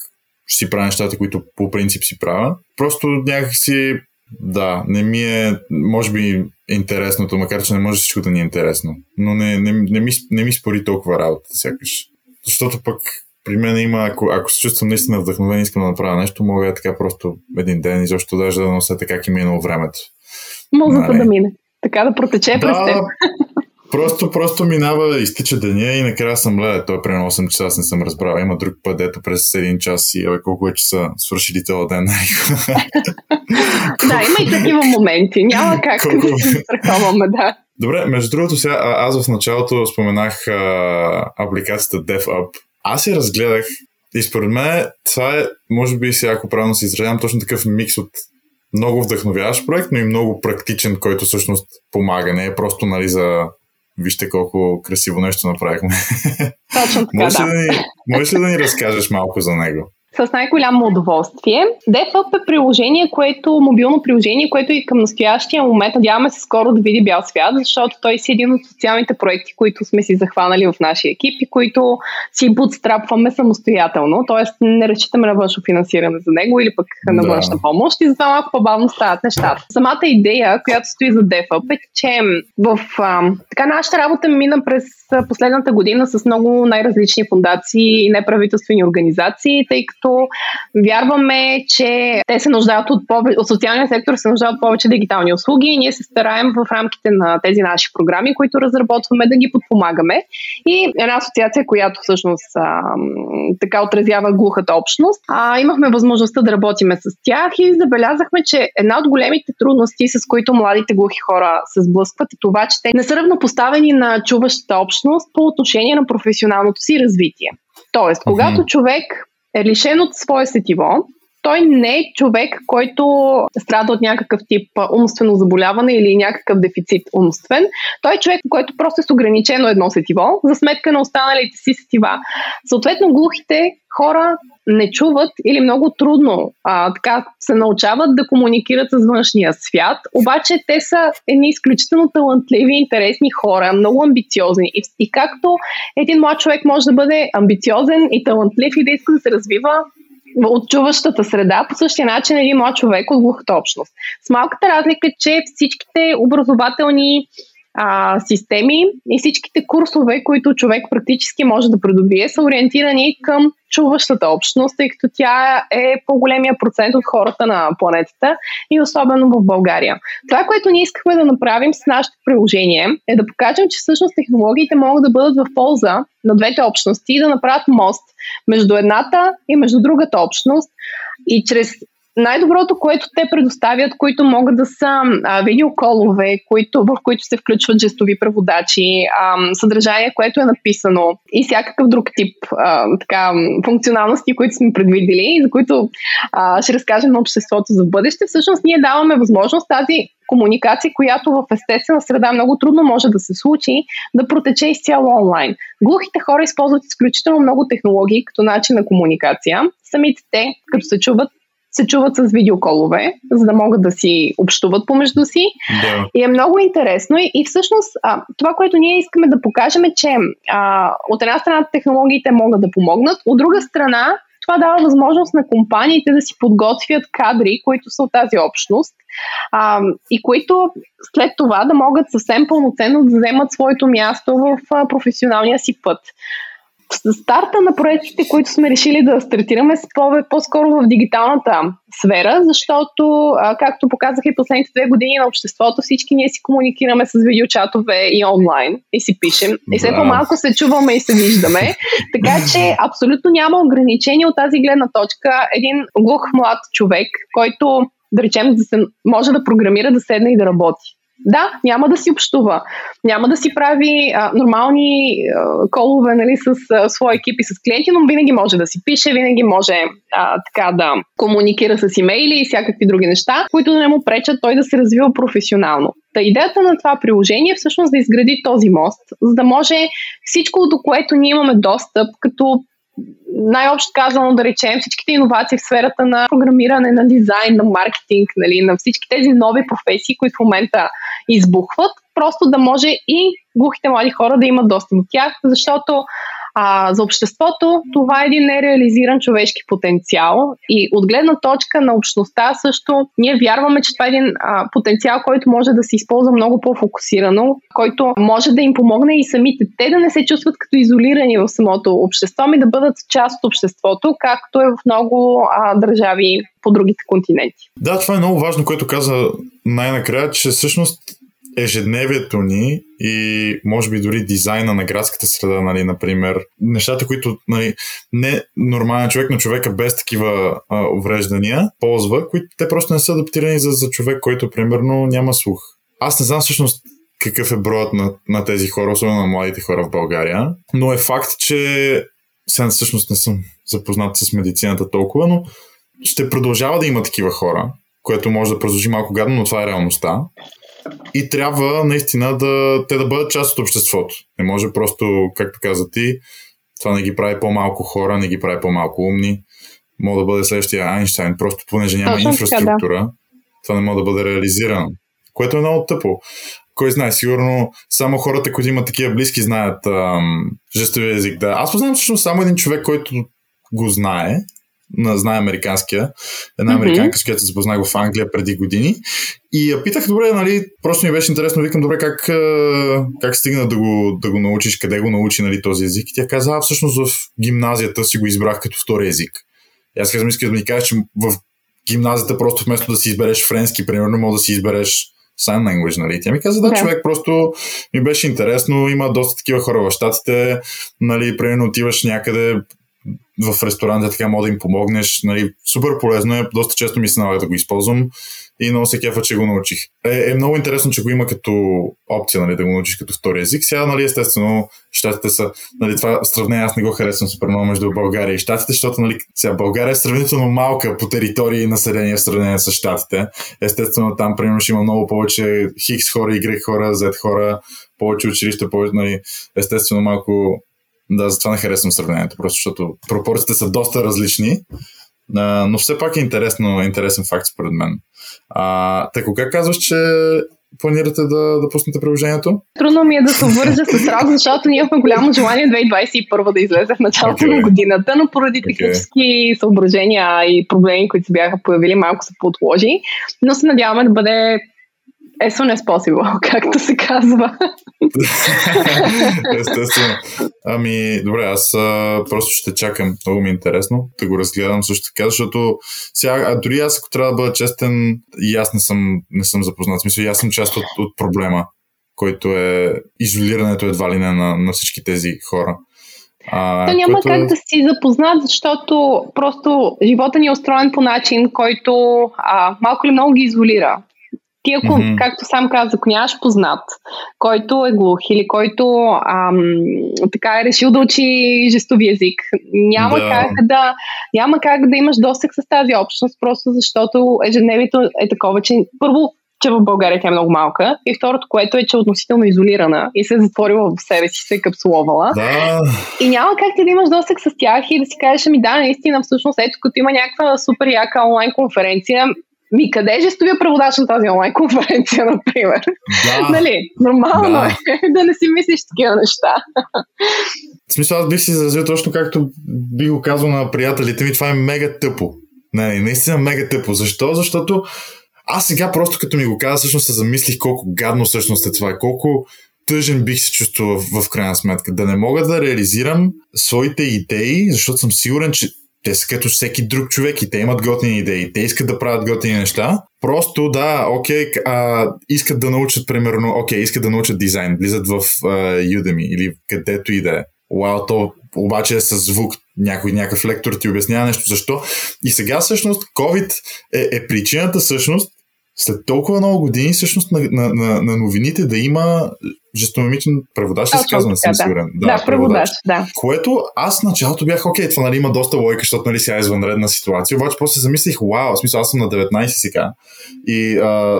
ще си правя нещата, които по принцип си правя. Просто някакси Да, не ми е, може би, интересното, макар че не може всичко да ни е интересно. Но не, не, не, ми, не ми спори толкова работа, сякаш. Защото пък при мен има, ако, ако се чувствам наистина вдъхновен, искам да направя нещо, мога я така просто един ден, изобщо даже да нося така, как е минало времето. Мозъка да мине. Така да протече да, през теб. Просто, просто минава, изтича деня и накрая съм гледа. Той е примерно осем часа, аз не съм разбрал. Има друг път, ето през един час и ой, колко е часа свършили цял ден. Да, има и такива моменти. Няма как да се застраховаме, да. Добре, между другото сега, аз в началото споменах а, апликацията DevUp. Аз я разгледах и според мен това е, може би сега, ако правилно се изразявам, точно такъв микс от много вдъхновяващ проект, но и много практичен, който всъщност помага. Не е просто, нали, за вижте колко красиво нещо направихме. Точно така, можеш да. Ли, можеш ли да ни разкажеш малко за него? С най-голямо удоволствие. DevUp е приложение, което, мобилно приложение, което и към настоящия момент надяваме се скоро да види бял свят, защото той си един от социалните проекти, които сме си захванали в нашия екип и които си бутстрапваме самостоятелно, т.е. не разчитаме на външно финансиране за него или пък на външна помощ и затова малко по-бавно стават нещата. Самата идея, която стои за DevUp е, че в а, така нашата работа мина през последната година с много най-различни фондации и неправителствени организации, тъй като вярваме, че те се нуждаят от повече, от социалния сектор се нуждаят от повече дигитални услуги и ние се стараем в рамките на тези наши програми, които разработваме, да ги подпомагаме. И една асоциация, която всъщност а, така отразява глухата общност, а, имахме възможността да работиме с тях и забелязахме, че една от големите трудности, с които младите глухи хора се сблъскват, е това, че те не са равнопоставени на чуващата общност по отношение на професионалното си развитие. Тоест, когато mm-hmm. човек е лишен от свое сетиво, той не е човек, който страда от някакъв тип умствено заболяване или някакъв дефицит умствен. Той е човек, който просто е с ограничено едно сетиво, за сметка на останалите си сетива. Съответно, глухите хора не чуват или много трудно а, така се научават да комуникират с външния свят, обаче те са едни изключително талантливи, интересни хора, много амбициозни. И, и както един млад човек може да бъде амбициозен и талантлив и да иска да се развива от чуващата среда, по същия начин един млад човек от глухата общност. С малката разлика, че всичките образователни а, системи и всичките курсове, които човек практически може да придобие, са ориентирани към чуващата общност, тъй като тя е по-големия процент от хората на планетата и особено в България. Това, което ние искахме да направим с нашето приложение, е да покажем, че всъщност технологиите могат да бъдат в полза на двете общности и да направят мост между едната и между другата общност и чрез най-доброто, което те предоставят, които могат да са а, видеоколове, които, в които се включват жестови преводачи, а, съдържание, което е написано и всякакъв друг тип а, така, функционалности, които сме предвидели и за които а, ще разкажем на обществото за бъдеще. Всъщност ние даваме възможност тази комуникация, която в естествена среда много трудно може да се случи, да протече изцяло онлайн. Глухите хора използват изключително много технологии като начин на комуникация. Самите те, като се чуват, се чуват с видеоколове, за да могат да си общуват помежду си. Да. И е много интересно. И, и всъщност а, това, което ние искаме да покажем е, че а, от една страна технологиите могат да помогнат, от друга страна това дава възможност на компаниите да си подготвят кадри, които са от тази общност а, и които след това да могат съвсем пълноценно да вземат своето място в а, професионалния си път. Старта на проектите, които сме решили да стартираме, са по-скоро в дигиталната сфера, защото, както показах и последните две години на обществото, всички ние си комуникираме с видеочатове и онлайн и си пишем. И все по-малко се чуваме и се виждаме. Така че абсолютно няма ограничение от тази гледна точка. Един глух млад човек, който, да речем, да се, може да програмира, да седне и да работи. Да, няма да си общува, няма да си прави а, нормални а, колове, нали, с а, своя екип и с клиенти, но винаги може да си пише, винаги може а, така да комуникира с имейли и всякакви други неща, които да не му пречат той да се развива професионално. Та идеята на това приложение е всъщност да изгради този мост, за да може всичко, до което ние имаме достъп, като най-общо казано, да речем, всичките иновации в сферата на програмиране, на дизайн, на маркетинг, нали, на всички тези нови професии, които в момента избухват, просто да може и глухите млади хора да имат достъп до тях, защото А, за обществото това е един нереализиран човешки потенциал и от гледна точка на общността също ние вярваме, че това е един а, потенциал, който може да се използва много по-фокусирано, който може да им помогне и самите те да не се чувстват като изолирани в самото общество, ами да бъдат част от обществото, както е в много а, държави по другите континенти. Да, това е много важно, което каза най-накрая, че всъщност ежедневието ни и може би дори дизайна на градската среда, нали, например, нещата, които нали, не нормален човек, но човека без такива а, увреждания ползва, които те просто не са адаптирани за, за човек, който примерно няма слух. Аз не знам всъщност какъв е броят на, на тези хора, особено на младите хора в България, но е факт, че сега всъщност не съм запознат с медицината толкова, но ще продължава да има такива хора, което може да прозвучи малко гадно, но това е реалността. И трябва наистина да те да бъдат част от обществото. Не може просто, както каза ти, това не ги прави по-малко хора, не ги прави по-малко умни. Мога да бъде следващия Айнщайн, просто понеже няма точно инфраструктура, да. Това не може да бъде реализирано. Което е много тъпо. Кой знае, сигурно само хората, които имат такива близки, знаят ам, жестовия език. Да. Аз познавам всъщност само един човек, който го знае. Знае американския. Една американка, с която се запознах в Англия преди години. И я питах, добре, нали, просто ми беше интересно, викам, добре, как, как стигна да го, да го научиш, къде го научи нали, този език. И тя каза, а всъщност в гимназията си го избрах като втори език. И аз казвам, искам да ми кажеш, че в гимназията просто вместо да си избереш френски, примерно, може да си избереш sign language, нали? Тя ми каза, да, okay. Човек, просто ми беше интересно, има доста такива хора в щатите, нали, примерно отиваш някъде в ресторанта, така мога да им помогнеш. Нали, супер полезно е, доста често ми се налага да го използвам и много се кефа, че го научих. Е, е много интересно, че го има като опция, нали, да го научиш като втори език. Сега, нали, естествено, щатите са, нали, това сравнение, аз не го харесвам супер много между България и щатите, защото, нали, сега България е сравнително малка по територия и население в сравнение с щатите. Естествено, там, примерно, ще има много повече хикс хора, Y хора, Z хора, повече училища, повече, нали, естествено, малко. Да, затова не харесвам сравнението, просто защото пропорциите са доста различни, а, но все пак е интересно, интересен факт според мен. А, така, как казваш, че планирате да, да пуснете приложението? Трудно ми е да се обвържа с срок, защото ние имаме голямо желание две хиляди двадесет и първа да излезе в началото okay. на годината, но поради технически okay. съображения и проблеми, които се бяха появили, малко се подложи, но се надяваме да бъде as soon as possible, както се казва. Естествено. Ами, добре, аз а, просто ще чакам. Много ми е интересно да го разгледам също така, защото сега, а дори аз, ако трябва да бъда честен, и аз не съм, не съм запознат. В смисъл, аз съм част от, от проблема, който е изолирането едва ли не на, на всички тези хора. А, То няма което... как да си запознат, защото просто живота ни е устроен по начин, който а, малко ли много ги изолира. Ти ако, mm-hmm. както сам каза, ако нямаш познат, който е глух или който ам, така е решил да учи жестови език, няма, да. Как да, няма как да имаш досег с тази общност, просто защото ежедневието е такова, че първо, че в България тя е много малка и второто, което е, че е относително изолирана и се е затворила в себе си, се е капсуловала. Да. И няма как ти да имаш досег с тях и да си кажеш, ами да, наистина, всъщност, ето като има някаква супер яка онлайн конференция, ми, къде е жестовия преводач на тази онлайн конференция, например? Да, нали? Нормално да. Е да не си мислиш такива неща. В смисъл, аз бих си изразил точно както би го казал на приятелите ми, това е мега тъпо. Не, наистина мега тъпо. Защо? Защото аз сега просто като ми го каза, всъщност се замислих колко гадно всъщност е това, колко тъжен бих се чувствал в, в крайна сметка. Да не мога да реализирам своите идеи, защото съм сигурен, че те са като всеки друг човек и те имат готини идеи. Те искат да правят готини неща. Просто да, окей, а, искат да научат, примерно, окей, искат да научат дизайн. Влизат в а, Udemy или където и да е. Уау, то обаче е със звук. Някой, някакъв лектор ти обяснява нещо. Защо? И сега всъщност COVID е, е причината всъщност след толкова много години всъщност на, на, на, на новините да има жестомимичен преводач, ще се казва, не съм да. сигурен. Да, да преводач, да. Което аз в началото бях, окей, това нали има доста логика, защото нали сега е извънредна ситуация, обаче после замислих, вау, в смисъл аз съм на деветнадесет сега и а,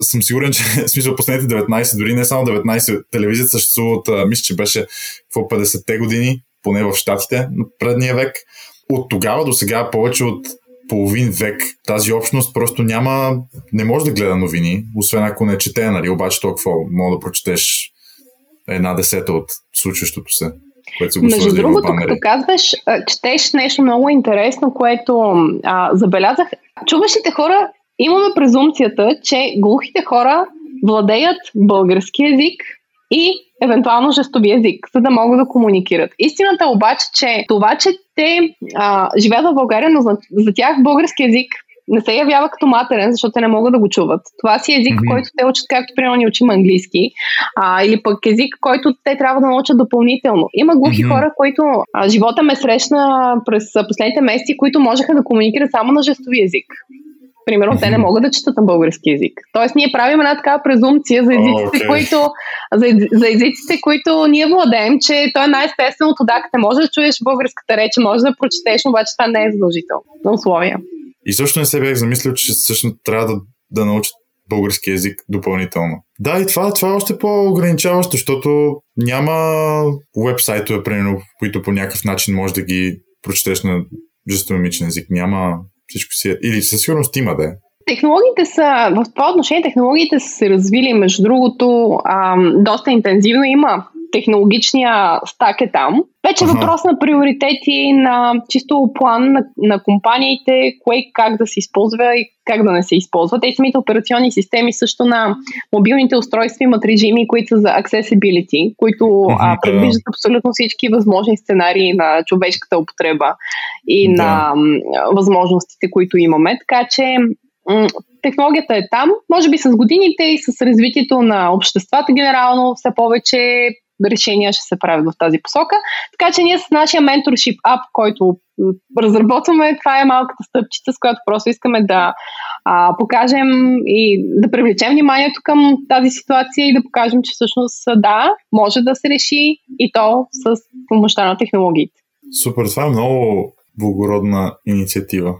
съм сигурен, че в смисъл последните деветнадесет, дори не само деветнадесет, телевизията съществува от, а, мисля, че беше в петдесетте години, поне в щатите, предния век. От тогава до сега повече от половин век тази общност просто няма, не може да гледа новини, освен ако не чете, нали, обаче толкова мога да прочетеш една десета от случващото се. което се го свързва в банери. Между другото, като казваш, четеш нещо много интересно, което а, забелязах. Чуващите хора, имаме презумцията, че глухите хора владеят български език и евентуално жестови език, за да могат да комуникират. Истината обаче, че това, че те а, живеят в България, но за, за тях български език не се явява като матерен, защото те не могат да го чуват. Това си език, mm-hmm. който те учат, както примерно ни учим английски, а, или пък език, който те трябва да научат допълнително. Има глухи mm-hmm. хора, които а, живота ме срещна през последните месеци, които можеха да комуникират само на жестови език. Примерно, mm-hmm. те не могат да четат на български език. Тоест, ние правим една такава презумпция за езиците, oh, okay. които, за, за езиците, които ние владеем, че то е най-естественото, да, като можеш да чуеш българската реч, можеш да прочетеш, обаче това не е задължително на условия. И също не се бях замислил, че всъщност трябва да, да научат български език допълнително. Да, и това, това е още по-ограничаващо, защото няма уебсайтове, примерно, които по някакъв начин можеш да ги прочетеш на жестомимичен език. Няма всичко си. Или със сигурност има, да е. Технологиите са, в това отношение технологиите са се развили, между другото, ам, доста интензивно има. Технологичния стак е там. Вече ага. Въпрос на приоритети, на чисто план на, на компаниите, кое как да се използва и как да не се използва. Те самите операционни системи също на мобилните устройства имат режими, които са за accessibility, които ага, предвиждат да. Абсолютно всички възможни сценарии на човешката употреба и да. На м, възможностите, които имаме. Така че м, технологията е там. Може би с годините и с развитието на обществата генерално все повече решения ще се правят в тази посока. Така че ние с нашия менторшип ап, който разработваме, това е малката стъпчица, с която просто искаме да а, покажем и да привлечем вниманието към тази ситуация и да покажем, че всъщност да, може да се реши и то с помощта на технологиите. Супер, това е много благородна инициатива.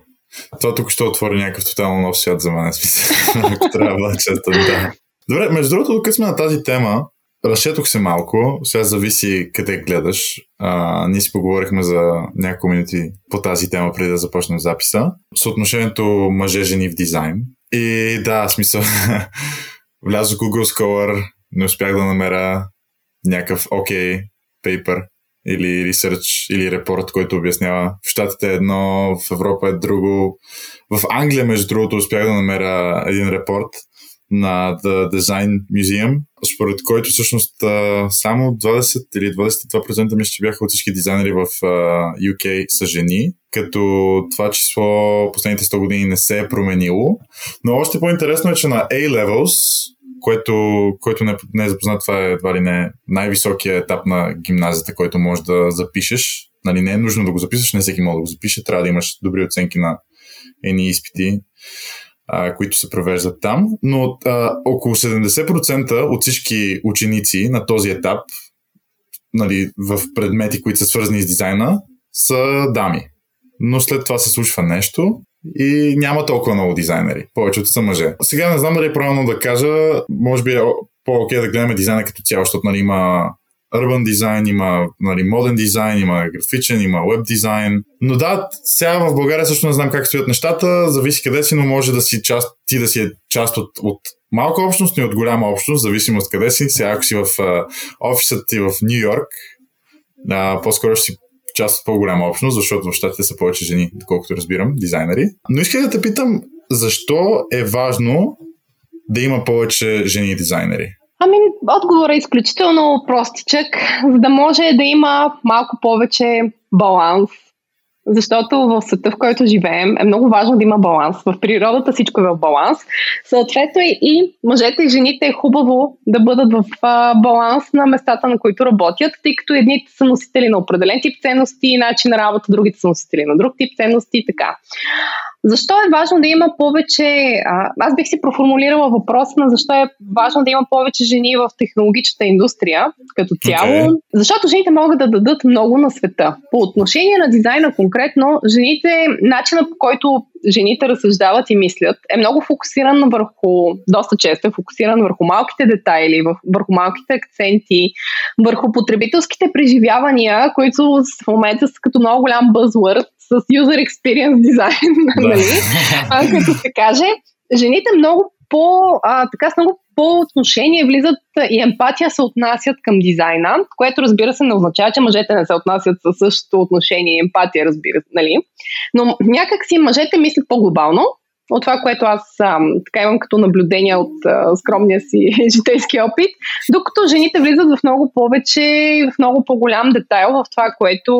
Това тук ще отвори някакъв тотално нов свят за мен, смисъл, ако трябва да чета, да. Добре, между другото, докато сме на тази тема, разчетох се малко, сега зависи къде гледаш. А, ние си поговорихме за няколко минути по тази тема, преди да започнем записа. Съотношението мъже-жени в дизайн. И да, смисъл, влязох в Google Scholar, не успях да намеря някакъв окей, пейпер. Или ресърч, или репорт, който обяснява. В Щатите е едно, в Европа е друго. В Англия, между другото, успях да намеря един репорт на The Design Museum, според който всъщност само двадесет или двадесет и два процента мисля, че бяха от всички дизайнери в Ю Кей са жени, като това число последните сто години не се е променило. Но още по-интересно е, че на A-Levels, Което, което не, не е запознат, това е едва ли не най-високият етап на гимназията, който можеш да запишеш. Нали, не е нужно да го записаш, не всеки може да го запише, трябва да имаш добри оценки на едни изпити, а, които се провеждат там. Но а, около седемдесет процента от всички ученици на този етап, нали, в предмети, които са свързани с дизайна, са дами. Но след това се случва нещо. И няма толкова много дизайнери. Повечето са мъже. Сега не знам дали е правилно да кажа, може би е по-окей да гледаме дизайна като цяло, защото нали, има urban дизайн, има нали, моден дизайн, има графичен, има веб дизайн. Но да, сега в България също не знам как стоят нещата, зависи къде си, но може да си част, ти да си част от, от малка общност, но и от голяма общност, зависимо от къде си. Сега ако си в а, офисът ти в Ню Йорк, а, по-скоро ще си част от по-голяма общност, защото в щатите са повече жени, доколкото разбирам, дизайнери. Но искам да те питам, защо е важно да има повече жени дизайнери? Ами, отговорът е изключително простичък, за да може да има малко повече баланс. Защото в света, в който живеем, е много важно да има баланс. В природата всичко е в баланс. Съответно и мъжете и жените е хубаво да бъдат в баланс на местата, на които работят, тъй като едните са носители на определен тип ценности и начин на работа, другите са носители на друг тип ценности и така. Защо е важно да има повече... Аз бих си проформулирала въпроса на защо е важно да има повече жени в технологичната индустрия като цяло. Okay. Защото жените могат да дадат много на света. По отношение на дизайна конкретно, жените, начина по който жените разсъждават и мислят, е много фокусиран върху, доста често е фокусиран върху малките детайли, върху малките акценти, върху потребителските преживявания, които в момента са като много голям buzzword с user experience дизайн, нали? Като се каже, жените много по, а, така с много по отношение влизат и емпатия се отнасят към дизайна, което разбира се не означава, че мъжете не се отнасят със същото отношение и емпатия, разбира се, нали? Но някак си мъжете мислят по-глобално от това, което аз а, така имам като наблюдение от а, скромния си житейски опит, докато жените влизат в много повече и в много по-голям детайл в това, което,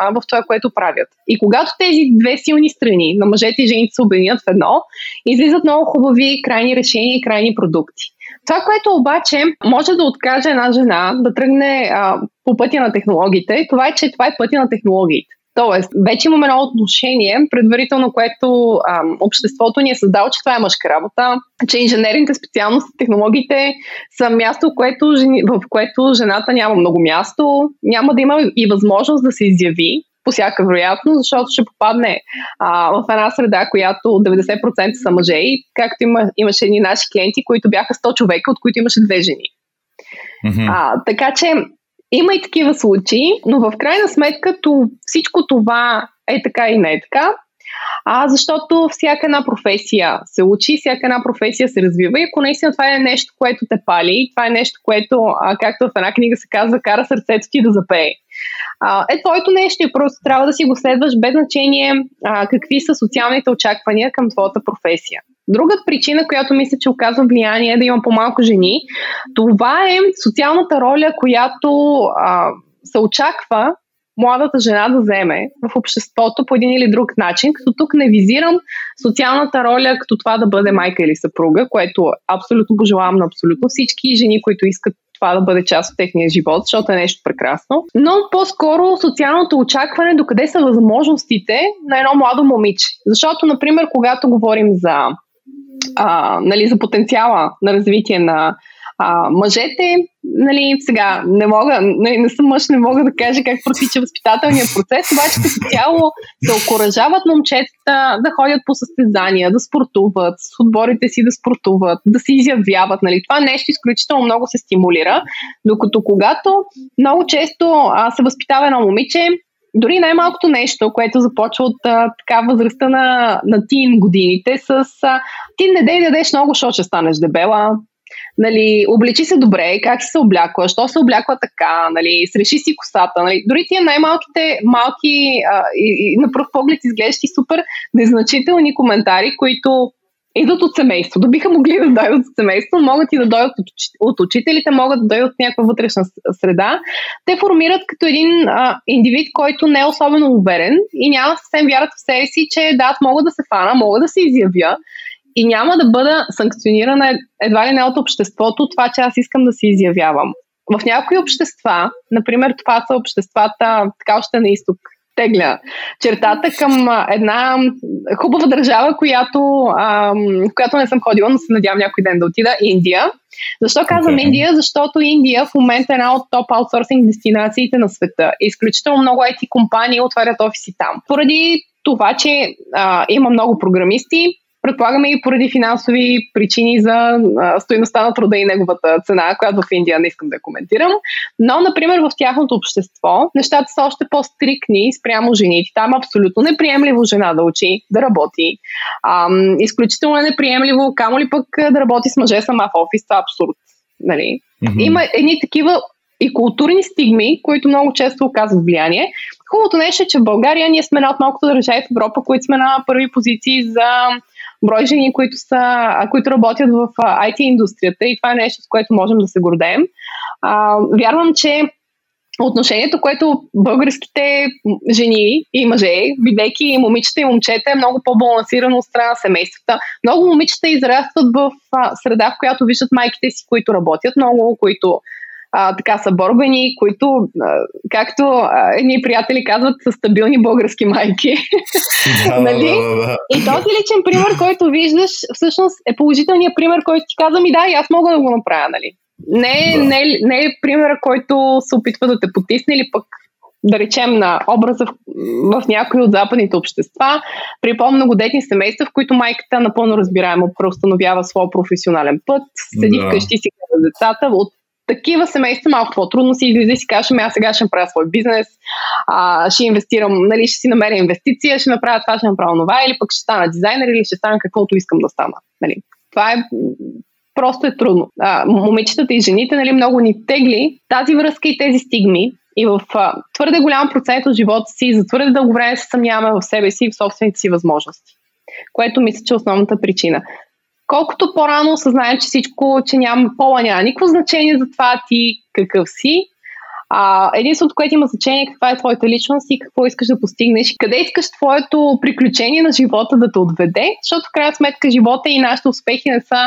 а, в това, което правят. И когато тези две силни страни на мъжете и жените се обединят в едно, излизат много хубави крайни решения и крайни продукти. Това, което обаче може да откаже една жена да тръгне а, по пътя на технологиите, това е, че това е пътя на технологиите. Тоест, вече имаме едно отношение, предварително, което ам, обществото ни е създало, че това е мъжка работа, че инженерните специалности, технологиите са място, което, в което жената няма много място, няма да има и възможност да се изяви по всяка вероятност, защото ще попадне а, в една среда, която деветдесет процента са мъже, както има, имаше едни наши клиенти, които бяха сто човека, от които имаше две жени. Mm-hmm. А, така че има и такива случаи, но в крайна сметка всичко това е така и не е така, а защото всяка една професия се учи, всяка една професия се развива и ако наистина това е нещо, което те пали, това е нещо, което, както в една книга се казва, кара сърцето ти да запее. Е твоето нещо и просто трябва да си го следваш без значение какви са социалните очаквания към твоята професия. Друга причина, която мисля, че оказва влияние е да има по-малко жени, това е социалната роля, която а, се очаква младата жена да вземе в обществото по един или друг начин, като тук не визирам социалната роля като това да бъде майка или съпруга, което абсолютно пожелавам на абсолютно всички жени, които искат това да бъде част от техния живот, защото е нещо прекрасно. Но по-скоро социалното очакване докъде са възможностите на едно младо момиче. Защото, например, когато говорим за А, нали, за потенциала на развитие на а, мъжете. Нали, сега не мога, не, не съм мъж, не мога да кажа как протича възпитателния процес, обаче като цяло се окуражават момчетата да ходят по състезания, да спортуват, с отборите си да спортуват, да се изявяват. Нали. Това нещо изключително много се стимулира, докато когато много често а, се възпитава едно момиче, дори най-малкото нещо, което започва от а, така възрастта на, на тин годините с а, ти не дей дадеш много, шо ще станеш дебела, нали, обличи се добре, как си се облякла, що се облякла така, нали, среши си косата. Нали. Дори тия най-малките малки а, и, и на пръв поглед изглеждащи супер незначителни коментари, които идват от семейство. Да биха могли да дойдат от семейство, могат и да дойдат от учителите, могат да дойдат от някаква вътрешна среда. Те формират като един а, индивид, който не е особено уверен и няма съвсем вярата в себе си, че да, мога да се фана, мога да се изявя и няма да бъда санкционирана едва ли не от обществото това, че аз искам да се изявявам. В някои общества, например това са обществата така още на изток, тегля чертата към една хубава държава, която, а, която не съм ходила, но се надявам някой ден да отида, Индия. Защо казвам Индия? Защото Индия в момента е една от топ аутсорсинг дестинациите на света. Изключително много ай ти компании отварят офиси там. Поради това, че а, има много програмисти, предполагаме и поради финансови причини за стойността на труда и неговата цена, която в Индия не искам да коментирам. Но, например, в тяхното общество нещата са още по-стрикни спрямо жените. Там абсолютно неприемливо жена да учи, да работи. Ам, изключително неприемливо, камо ли пък да работи с мъже сама в офис, това е абсурд. Нали? Mm-hmm. Има едни такива и културни стигми, които много често оказват влияние. Хубавото нещо е, че в България ние сме една от малкото държави в Европа, които сме на първи позиции за брой жени, които, са, които работят в ай ти индустрията и това е нещо, с което можем да се гордеем. А, вярвам, че отношението, което българските жени и мъже, бидейки и момичета и момчета, е много по-балансирано от страна на семействата. Много момичета израстват в среда, в която виждат майките си, които работят много, които А, така са борбени, които, а, както а, едни приятели казват, са стабилни български майки. Да, нали? да, да, да. И този личен пример, който виждаш, всъщност е положителният пример, който ти казвам и да, и аз мога да го направя. Нали? Не, да. не, не е примера, който се опитва да те потисне или пък да речем на образа в, в някои от западните общества, при по-многодетни семейства, в които майката напълно разбираемо преустановява своя професионален път, седи да. вкъщи си гледа децата, от такива семейства малко по-трудно си излиза и си кажем, аз сега ще направя свой бизнес, а, ще инвестирам, нали, ще си намеря инвестиция, ще направя това, ще направя нова, или пък ще стана дизайнер, или ще стана каквото искам да стана. Нали. Това е просто е трудно. А, момичетата и жените, нали, много ни тегли тази връзка и тези стигми. И в а, твърде голям процент от живота си за твърде дълго време се съмняваме в себе си и в собствените си възможности. Което мисля, че е основната причина. Колкото по-рано осъзнаем, че всичко, че няма пола, няма никакво значение за това ти какъв си. А, единственото, което има значение е каква е твоята личност и какво искаш да постигнеш, къде искаш твоето приключение на живота да те отведе, защото в крайна сметка живота и нашите успехи не са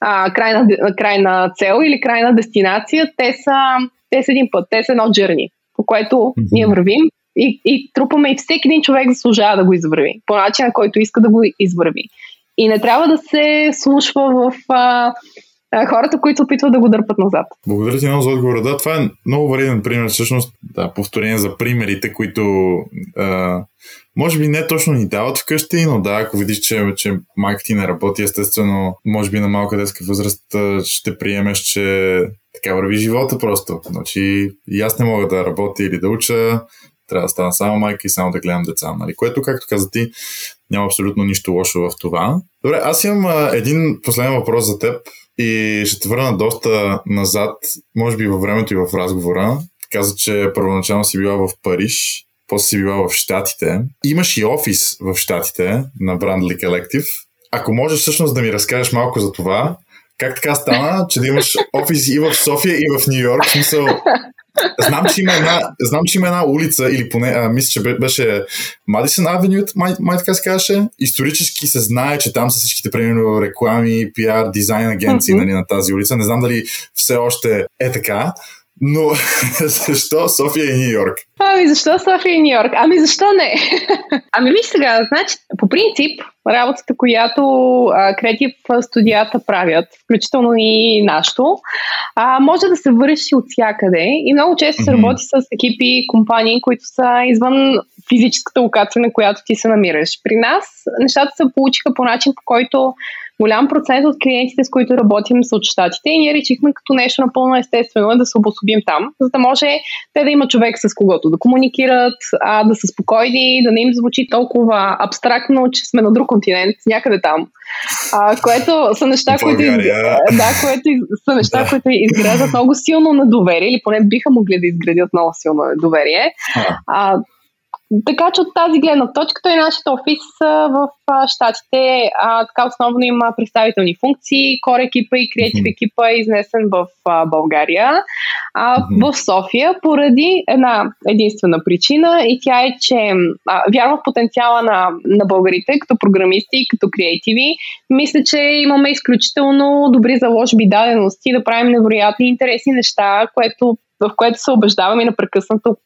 а, крайна, крайна цел или крайна дестинация, те са, те са един път, те са едно джерни, по което mm-hmm. ние вървим и, и трупаме и всеки един човек заслужава да го извърви, по начина, който иска да го извърви. И не трябва да се слушва в... А, хората, които опитват да го дърпат назад. Благодаря ти много за отговора. Да, това е много валиден пример, всъщност, да, повторение за примерите, които а, може би не точно ни дават вкъщи, но да, ако видиш, че, че майка ти не работи, естествено, може би на малка детска възраст ще приемеш, че така върви живота просто. Значи и аз не мога да работя или да уча, трябва да стана само майка и само да гледам деца. Нали? Което, както каза ти, няма абсолютно нищо лошо в това. Добре, аз имам а, един последен въпрос за теб. И ще те върна доста назад, може би във времето и в разговора. Каза, че първоначално си била в Париж, после си била в Щатите. Имаш и офис в Щатите на Brandly Collective. Ако можеш всъщност да ми разкажеш малко за това, как така стана, че да имаш офис и в София, и в Ню Йорк, в смисъл... Знам, че има една, знам, че има една улица, или поне, а, мисля, че беше Madison Avenue, май, май така се казваше. Исторически се знае, че там са всичките примерно реклами, пиар, дизайн агенции, mm-hmm. нали, на тази улица. Не знам дали все още е така, но защо София и Ню Йорк? Ами защо София и Ню Йорк? Ами защо не? Ами виж сега, значи, по принцип, работата, която Creative студията правят, включително и нашото, а, може да се върши от всякъде и много често mm-hmm. се работи с екипи, компании, които са извън физическата локация, на която ти се намираш. При нас нещата се получиха по начин, по който голям процент от клиентите, с които работим, са от щатите и ние речихме като нещо напълно естествено да се обособим там, за да може те да има човек с когото да комуникират, а, да са спокойни, да не им звучи толкова абстрактно, че сме на друг континент, някъде там. А, което са неща, които, да, което са неща, да. които изграждат много силно на доверие, или поне биха могли да изградят много силно на доверие. А, Така че от тази гледна точка, той е нашият офис в щатите. А, така основно има представителни функции. Кор екипа и креатив екипа е изнесен в а, България. А, в София поради една единствена причина и тя е, че а, вярвам в потенциала на, на българите като програмисти и като креативи. Мисля, че имаме изключително добри заложби дадености да правим невероятни интересни неща, което, в което се убеждаваме напрекъснато,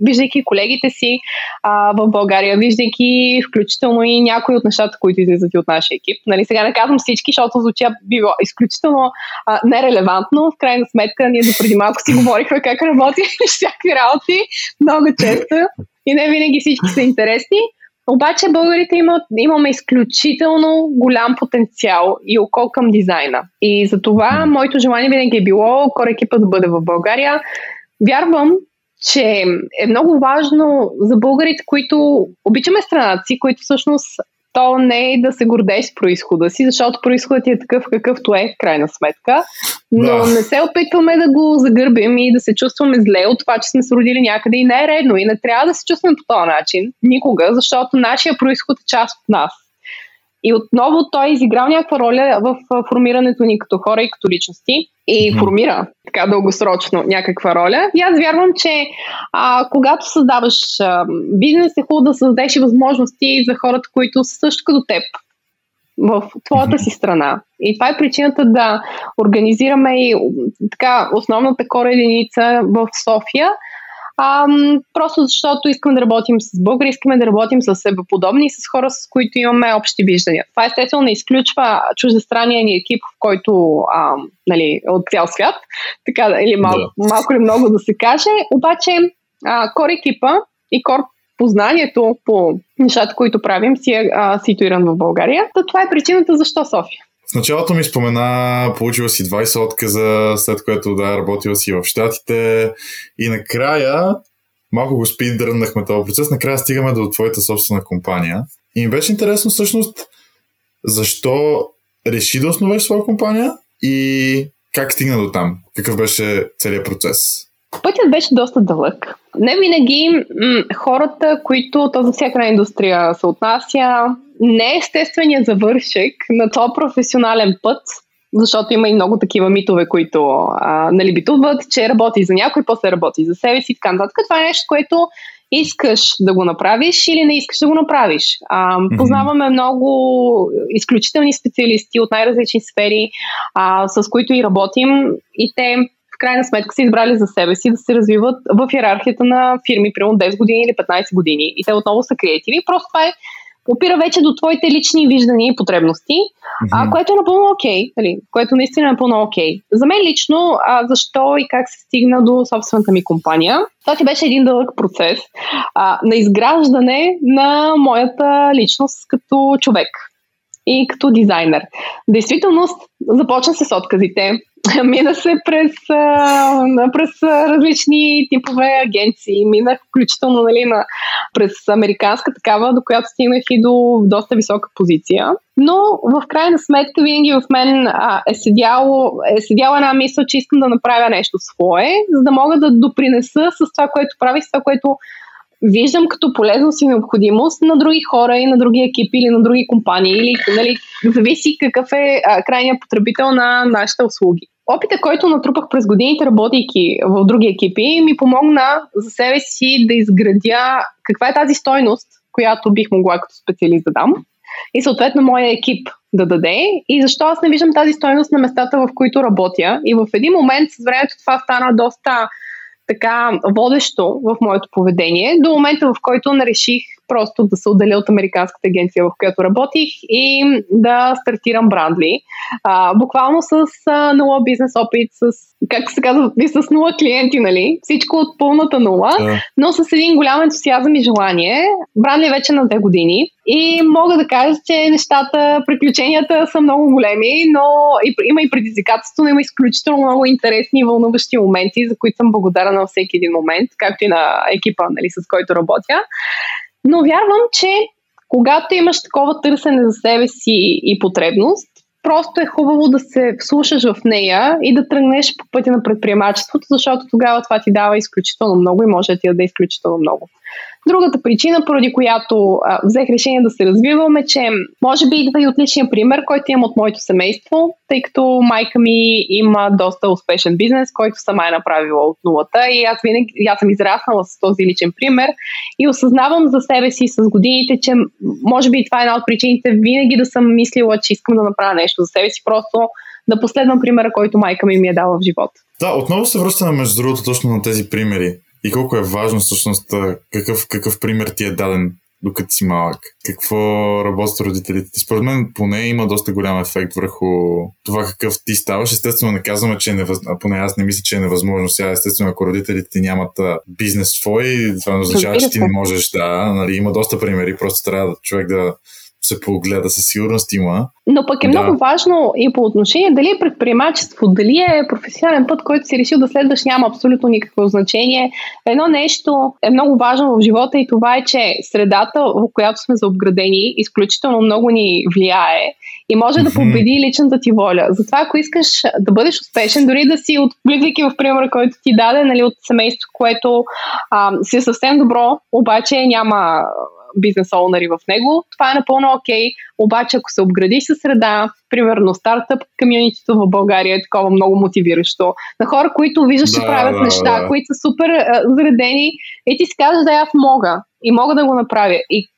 виждайки колегите си а, в България, виждайки включително и някои от нещата, които излизат от нашия екип. Нали, сега не казвам всички, защото звучи би било изключително а, нерелевантно. В крайна сметка, ние допреди малко си говорихме как работим и всякакви работи много често и не винаги всички са интересни. Обаче българите имат, имаме изключително голям потенциал и окол към дизайна. И за това моето желание винаги е било кор екипа да бъде в България. Вярвам, че е много важно за българите, които обичаме страната си, които всъщност то не е да се гордееш с произхода си, защото произходът е такъв какъвто е в крайна сметка, но да. не се опитваме да го загърбим и да се чувстваме зле от това, че сме се родили някъде и не е редно и не трябва да се чувстваме по този начин никога, защото нашия произход е част от нас. И отново той е изиграл някаква роля в формирането ни като хора и като личности и формира така дългосрочно някаква роля. И аз вярвам, че а, когато създаваш а, бизнес, е хубаво да създадеш и възможности за хората, които са също като теб в твоята си страна. И това е причината да организираме и така основната кора единица в София. А, просто защото искаме да работим с българи, искаме да работим с себеподобни и с хора, с които имаме общи виждания. Това естествено не изключва чуждестранния ни екип, в който а, нали, от цял свят, така, или мал, да. малко или много да се каже, обаче а, кор екипа и кор познанието по нещата, които правим, си е а, ситуиран в България. Та това е причината защо София. В началото ми спомена, получила си двайсет отказа, след което да, работила си в щатите и накрая, малко го спидърнахме този процес, накрая стигаме до твоята собствена компания. И ми беше интересно всъщност, защо реши да основеш своя компания и как стигна до там? Какъв беше целият процес? Пътят беше доста дълъг. Не винаги м- хората, които то за всяка индустрия се отнася, не е естественият завършек на този професионален път, защото има и много такива митове, които а, нали, битуват, че работи за някой, после работи за себе си и така нататък. Това е нещо, което искаш да го направиш или не искаш да го направиш. А, познаваме много изключителни специалисти от най-различни сфери, а, с които и работим, и те в крайна сметка са избрали за себе си да се развиват в йерархията на фирми, примерно десет години или петнайсет години, и те отново са креативи. Просто това е опира вече до твоите лични виждания и потребности, mm-hmm. а, което е напълно окей, нали, което наистина е напълно окей. За мен лично, а, защо и как се стигна до собствената ми компания, това ти беше един дълъг процес а, на изграждане на моята личност като човек и като дизайнер. Действително, започна се с отказите. Мина се през, през различни типове агенции, минах включително нали, на, през американска такава, до която стигнах и до доста висока позиция. Но в крайна сметка винаги в мен а, е, седяло, е седяла една мисъл, че искам да направя нещо свое, за да мога да допринеса с това, което правя, с това, което виждам като полезност и необходимост на други хора и на други екипи или на други компании, или нали, зависи какъв е а, крайният потребител на нашите услуги. Опита, който натрупах през годините, работейки в други екипи, ми помогна за себе си да изградя каква е тази стойност, която бих могла като специалист да дам и съответно моя екип да даде, и защо аз не виждам тази стойност на местата, в които работя, и в един момент с времето това стана доста така водещо в моето поведение, до момента, в който не реших просто да се отделя от американската агенция, в която работих, и да стартирам Brandly. А, буквално с а, нула бизнес опит, с, как се казва, и с нула клиенти, нали? Всичко от пълната нула, yeah. но с един голям ентусиазъм и желание. Brandly вече на две години и мога да кажа, че нещата, приключенията са много големи, но и, има и предизвикателство, но има изключително много интересни и вълнуващи моменти, за които съм благодарна на всеки един момент, както и на екипа, нали, с който работя. Но вярвам, че когато имаш такова търсене за себе си и потребност, просто е хубаво да се вслушаш в нея и да тръгнеш по пътя на предприемачеството, защото тогава това ти дава изключително много и може да ти даде изключително много. Другата причина, поради която а, взех решение да се развивам, е, че може би идва и отличният пример, който имам от моето семейство, тъй като майка ми има доста успешен бизнес, който сама е направила от нулата, и аз винаги аз съм израснала с този личен пример и осъзнавам за себе си с годините, че може би това е една от причините винаги да съм мислила, че искам да направя нещо за себе си, просто да последвам примера, който майка ми ми е дала в живота. Да, отново се връщаме между другото точно на тези примери. И колко е важно всъщност какъв, какъв пример ти е даден докато си малък? Какво работят родителите ти? Според мен поне има доста голям ефект върху това какъв ти ставаш. Естествено не казваме, че е невъзможно. Поне аз не мисля, че е невъзможно сега. Естествено, ако родителите ти нямат бизнес свой, това означава, че ти не можеш. Да, нали, има доста примери, просто трябва човек да се погледа, със сигурност има. Но пък е да. Много важно и по отношение дали е предприемачество, дали е професионален път, който си решил да следваш, няма абсолютно никакво значение. Едно нещо е много важно в живота и това е, че средата, в която сме заобградени, изключително много ни влияе и може да победи личната ти воля. Затова, ако искаш да бъдеш успешен, дори да си, отблизвайки в примера, който ти даде, нали, от семейство, което а, си е съвсем добро, обаче няма бизнес оунъри в него, това е напълно окей, обаче ако се обградиш със среда, примерно стартъп комьюнитито в България е такова много мотивиращо, на хора, които виждаш, да, че правят да, неща, да. които са супер а, заредени, и ти си казваш, да, аз мога и мога да го направя. И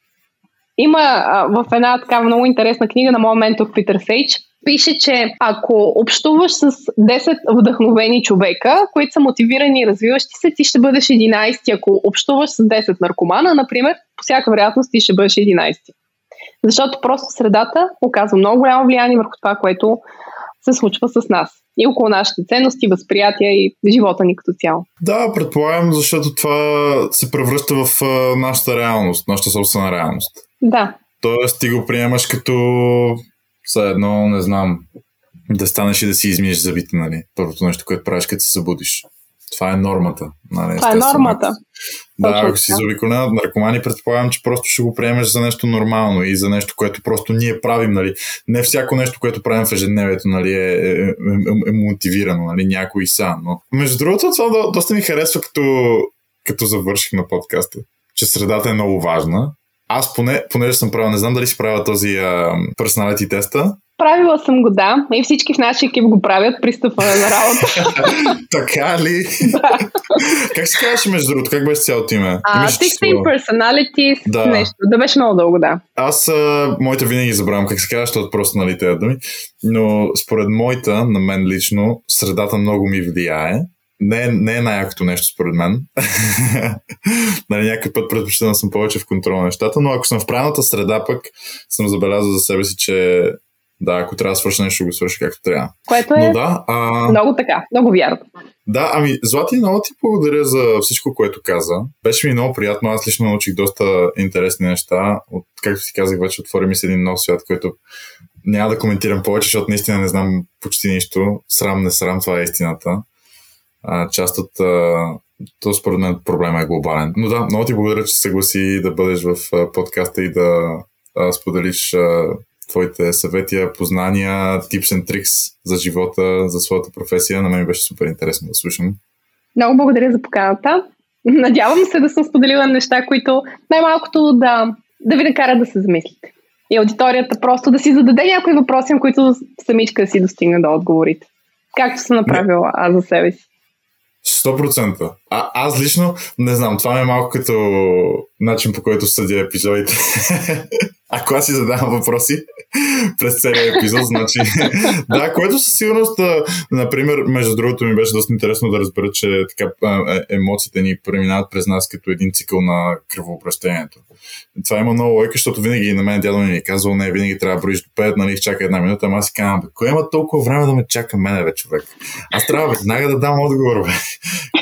има а, в една така много интересна книга на моя ментор Питер Сейдж, пише, че ако общуваш с десет вдъхновени човека, които са мотивирани и развиващи се, ти ще бъдеш единайсети. Ако общуваш с десет наркомана, например, по всяка вероятност ти ще бъдеш единайсети. Защото просто средата оказва много голямо влияние върху това, което се случва с нас и около нашите ценности, възприятия и живота ни като цяло. Да, предполагам, защото това се превръща в нашата реалност, нашата собствена реалност. Да. Тоест ти го приемаш като все едно, не знам, да станеш и да си измиеш зъбите, нали? Първото нещо, което правиш, като се събудиш. Това е нормата. Нали, това е нормата. Да, точно, ако си заобиколен от наркомани, предполагам, че просто ще го приемеш за нещо нормално и за нещо, което просто ние правим. Нали. Не всяко нещо, което правим в ежедневието, нали, е, е, е, е мотивирано. Нали, някои са. Но... Между другото, това доста ми харесва, като, като завърших на подкаста, че средата е много важна. Аз поне, понеже съм правил, не знам дали си правя този personality теста. Правила съм го, да. И всички в нашия екип го правят при стъпване на работа. Така ли? Да. Как се казваше, между другото? Как беше цялото име? Тиксин персоналити с нещо. Да, беше много дълго, да. Аз а, моята винаги забравям как се казва, защото просто нали тези думи. Но според моята, на мен лично, средата много ми влияе. Не, не е най-якото нещо според мен. Нали, някакъв път предпочитам съм повече в контрол на нещата, но ако съм в правилната среда, пък съм забелязал за себе си, че да, ако трябва да свърша нещо, го свърша както трябва. Което е но, да, а... много така, много вярно. Да, ами, Злати, много ти благодаря за всичко, което каза. Беше ми много приятно, аз лично научих доста интересни неща. От, както си казах вече, отвори ми се един нов свят, който няма да коментирам повече, защото наистина не знам почти нищо. Срам, не срам, това е истината. А, част от то според мен проблема е глобален. Но да, много ти благодаря, че се съгласи да бъдеш в подкаста и да а, споделиш а, твоите съвети, познания, tips and tricks за живота, за своята професия. На мен беше супер интересно да слушам. Много благодаря за поканата. Надявам се да съм споделила неща, които най-малкото да, да ви накара да се замислите. И аудиторията просто да си зададе някои въпроси, които самичка да си достигна до отговорите. Както съм направила аз за себе си. сто процента. А, аз лично, не знам, това ми е малко като начин, по който съдя епизодите. Ако аз си задавам въпроси през целия епизод, значи... Да, което със сигурност, например, между другото ми беше доста интересно да разбера, че така емоциите ни преминават през нас като един цикъл на кръвообращението. Това има много лойка, защото винаги на мен дядо ми е казвал, не, винаги трябва да броиш до пет, нали, чака една минута, ама аз си казвам, бе, кой има толкова време да ме чака мене, бе, човек? Аз трябва веднага да дам отговор, бе.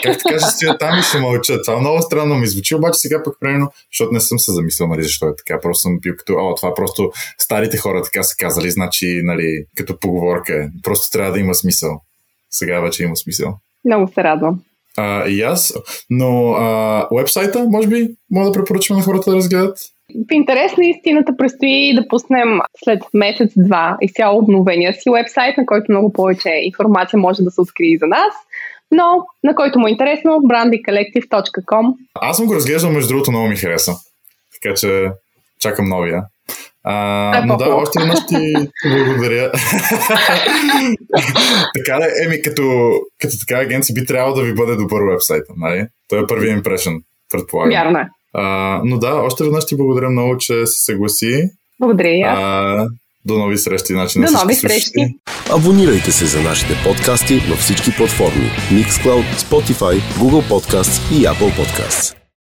Как така ще стоя там и ще мълча? Това много странно ми звучи, обаче сега пък примерно, защото не съм се замислял, нали, защо е така, просто съм бил като о, това просто старите хора така са казали, значи, нали, като поговорка е. Просто трябва да има смисъл. Сега вече има смисъл. Много се радвам. А, и аз, но а, уебсайта, може би, мога да препоръчваме на хората да разгледат? В интерес на истината предстои да пуснем след месец-два изцяло обновения си уебсайт, на който много повече информация може да се открие за нас. Но, на който му е интересно, брандли колектив точка ком. Аз съм го разглеждал, между другото, много ми хареса. Така че чакам новия. А, а, но да, още едно ще благодаря. Така да, еми, като, като така агенция би трябвало да ви бъде добър уебсайт, нали? Той е първият импрешън, предполагам. Вярно е. А, но да, още веднъж ти благодаря много, че се съгласи. Благодаря и аз. А, до нови срещи. Значи, до нови срещи. Абонирайте се за нашите подкасти на всички платформи. Mixcloud, Spotify, Google Podcasts и Apple Podcasts.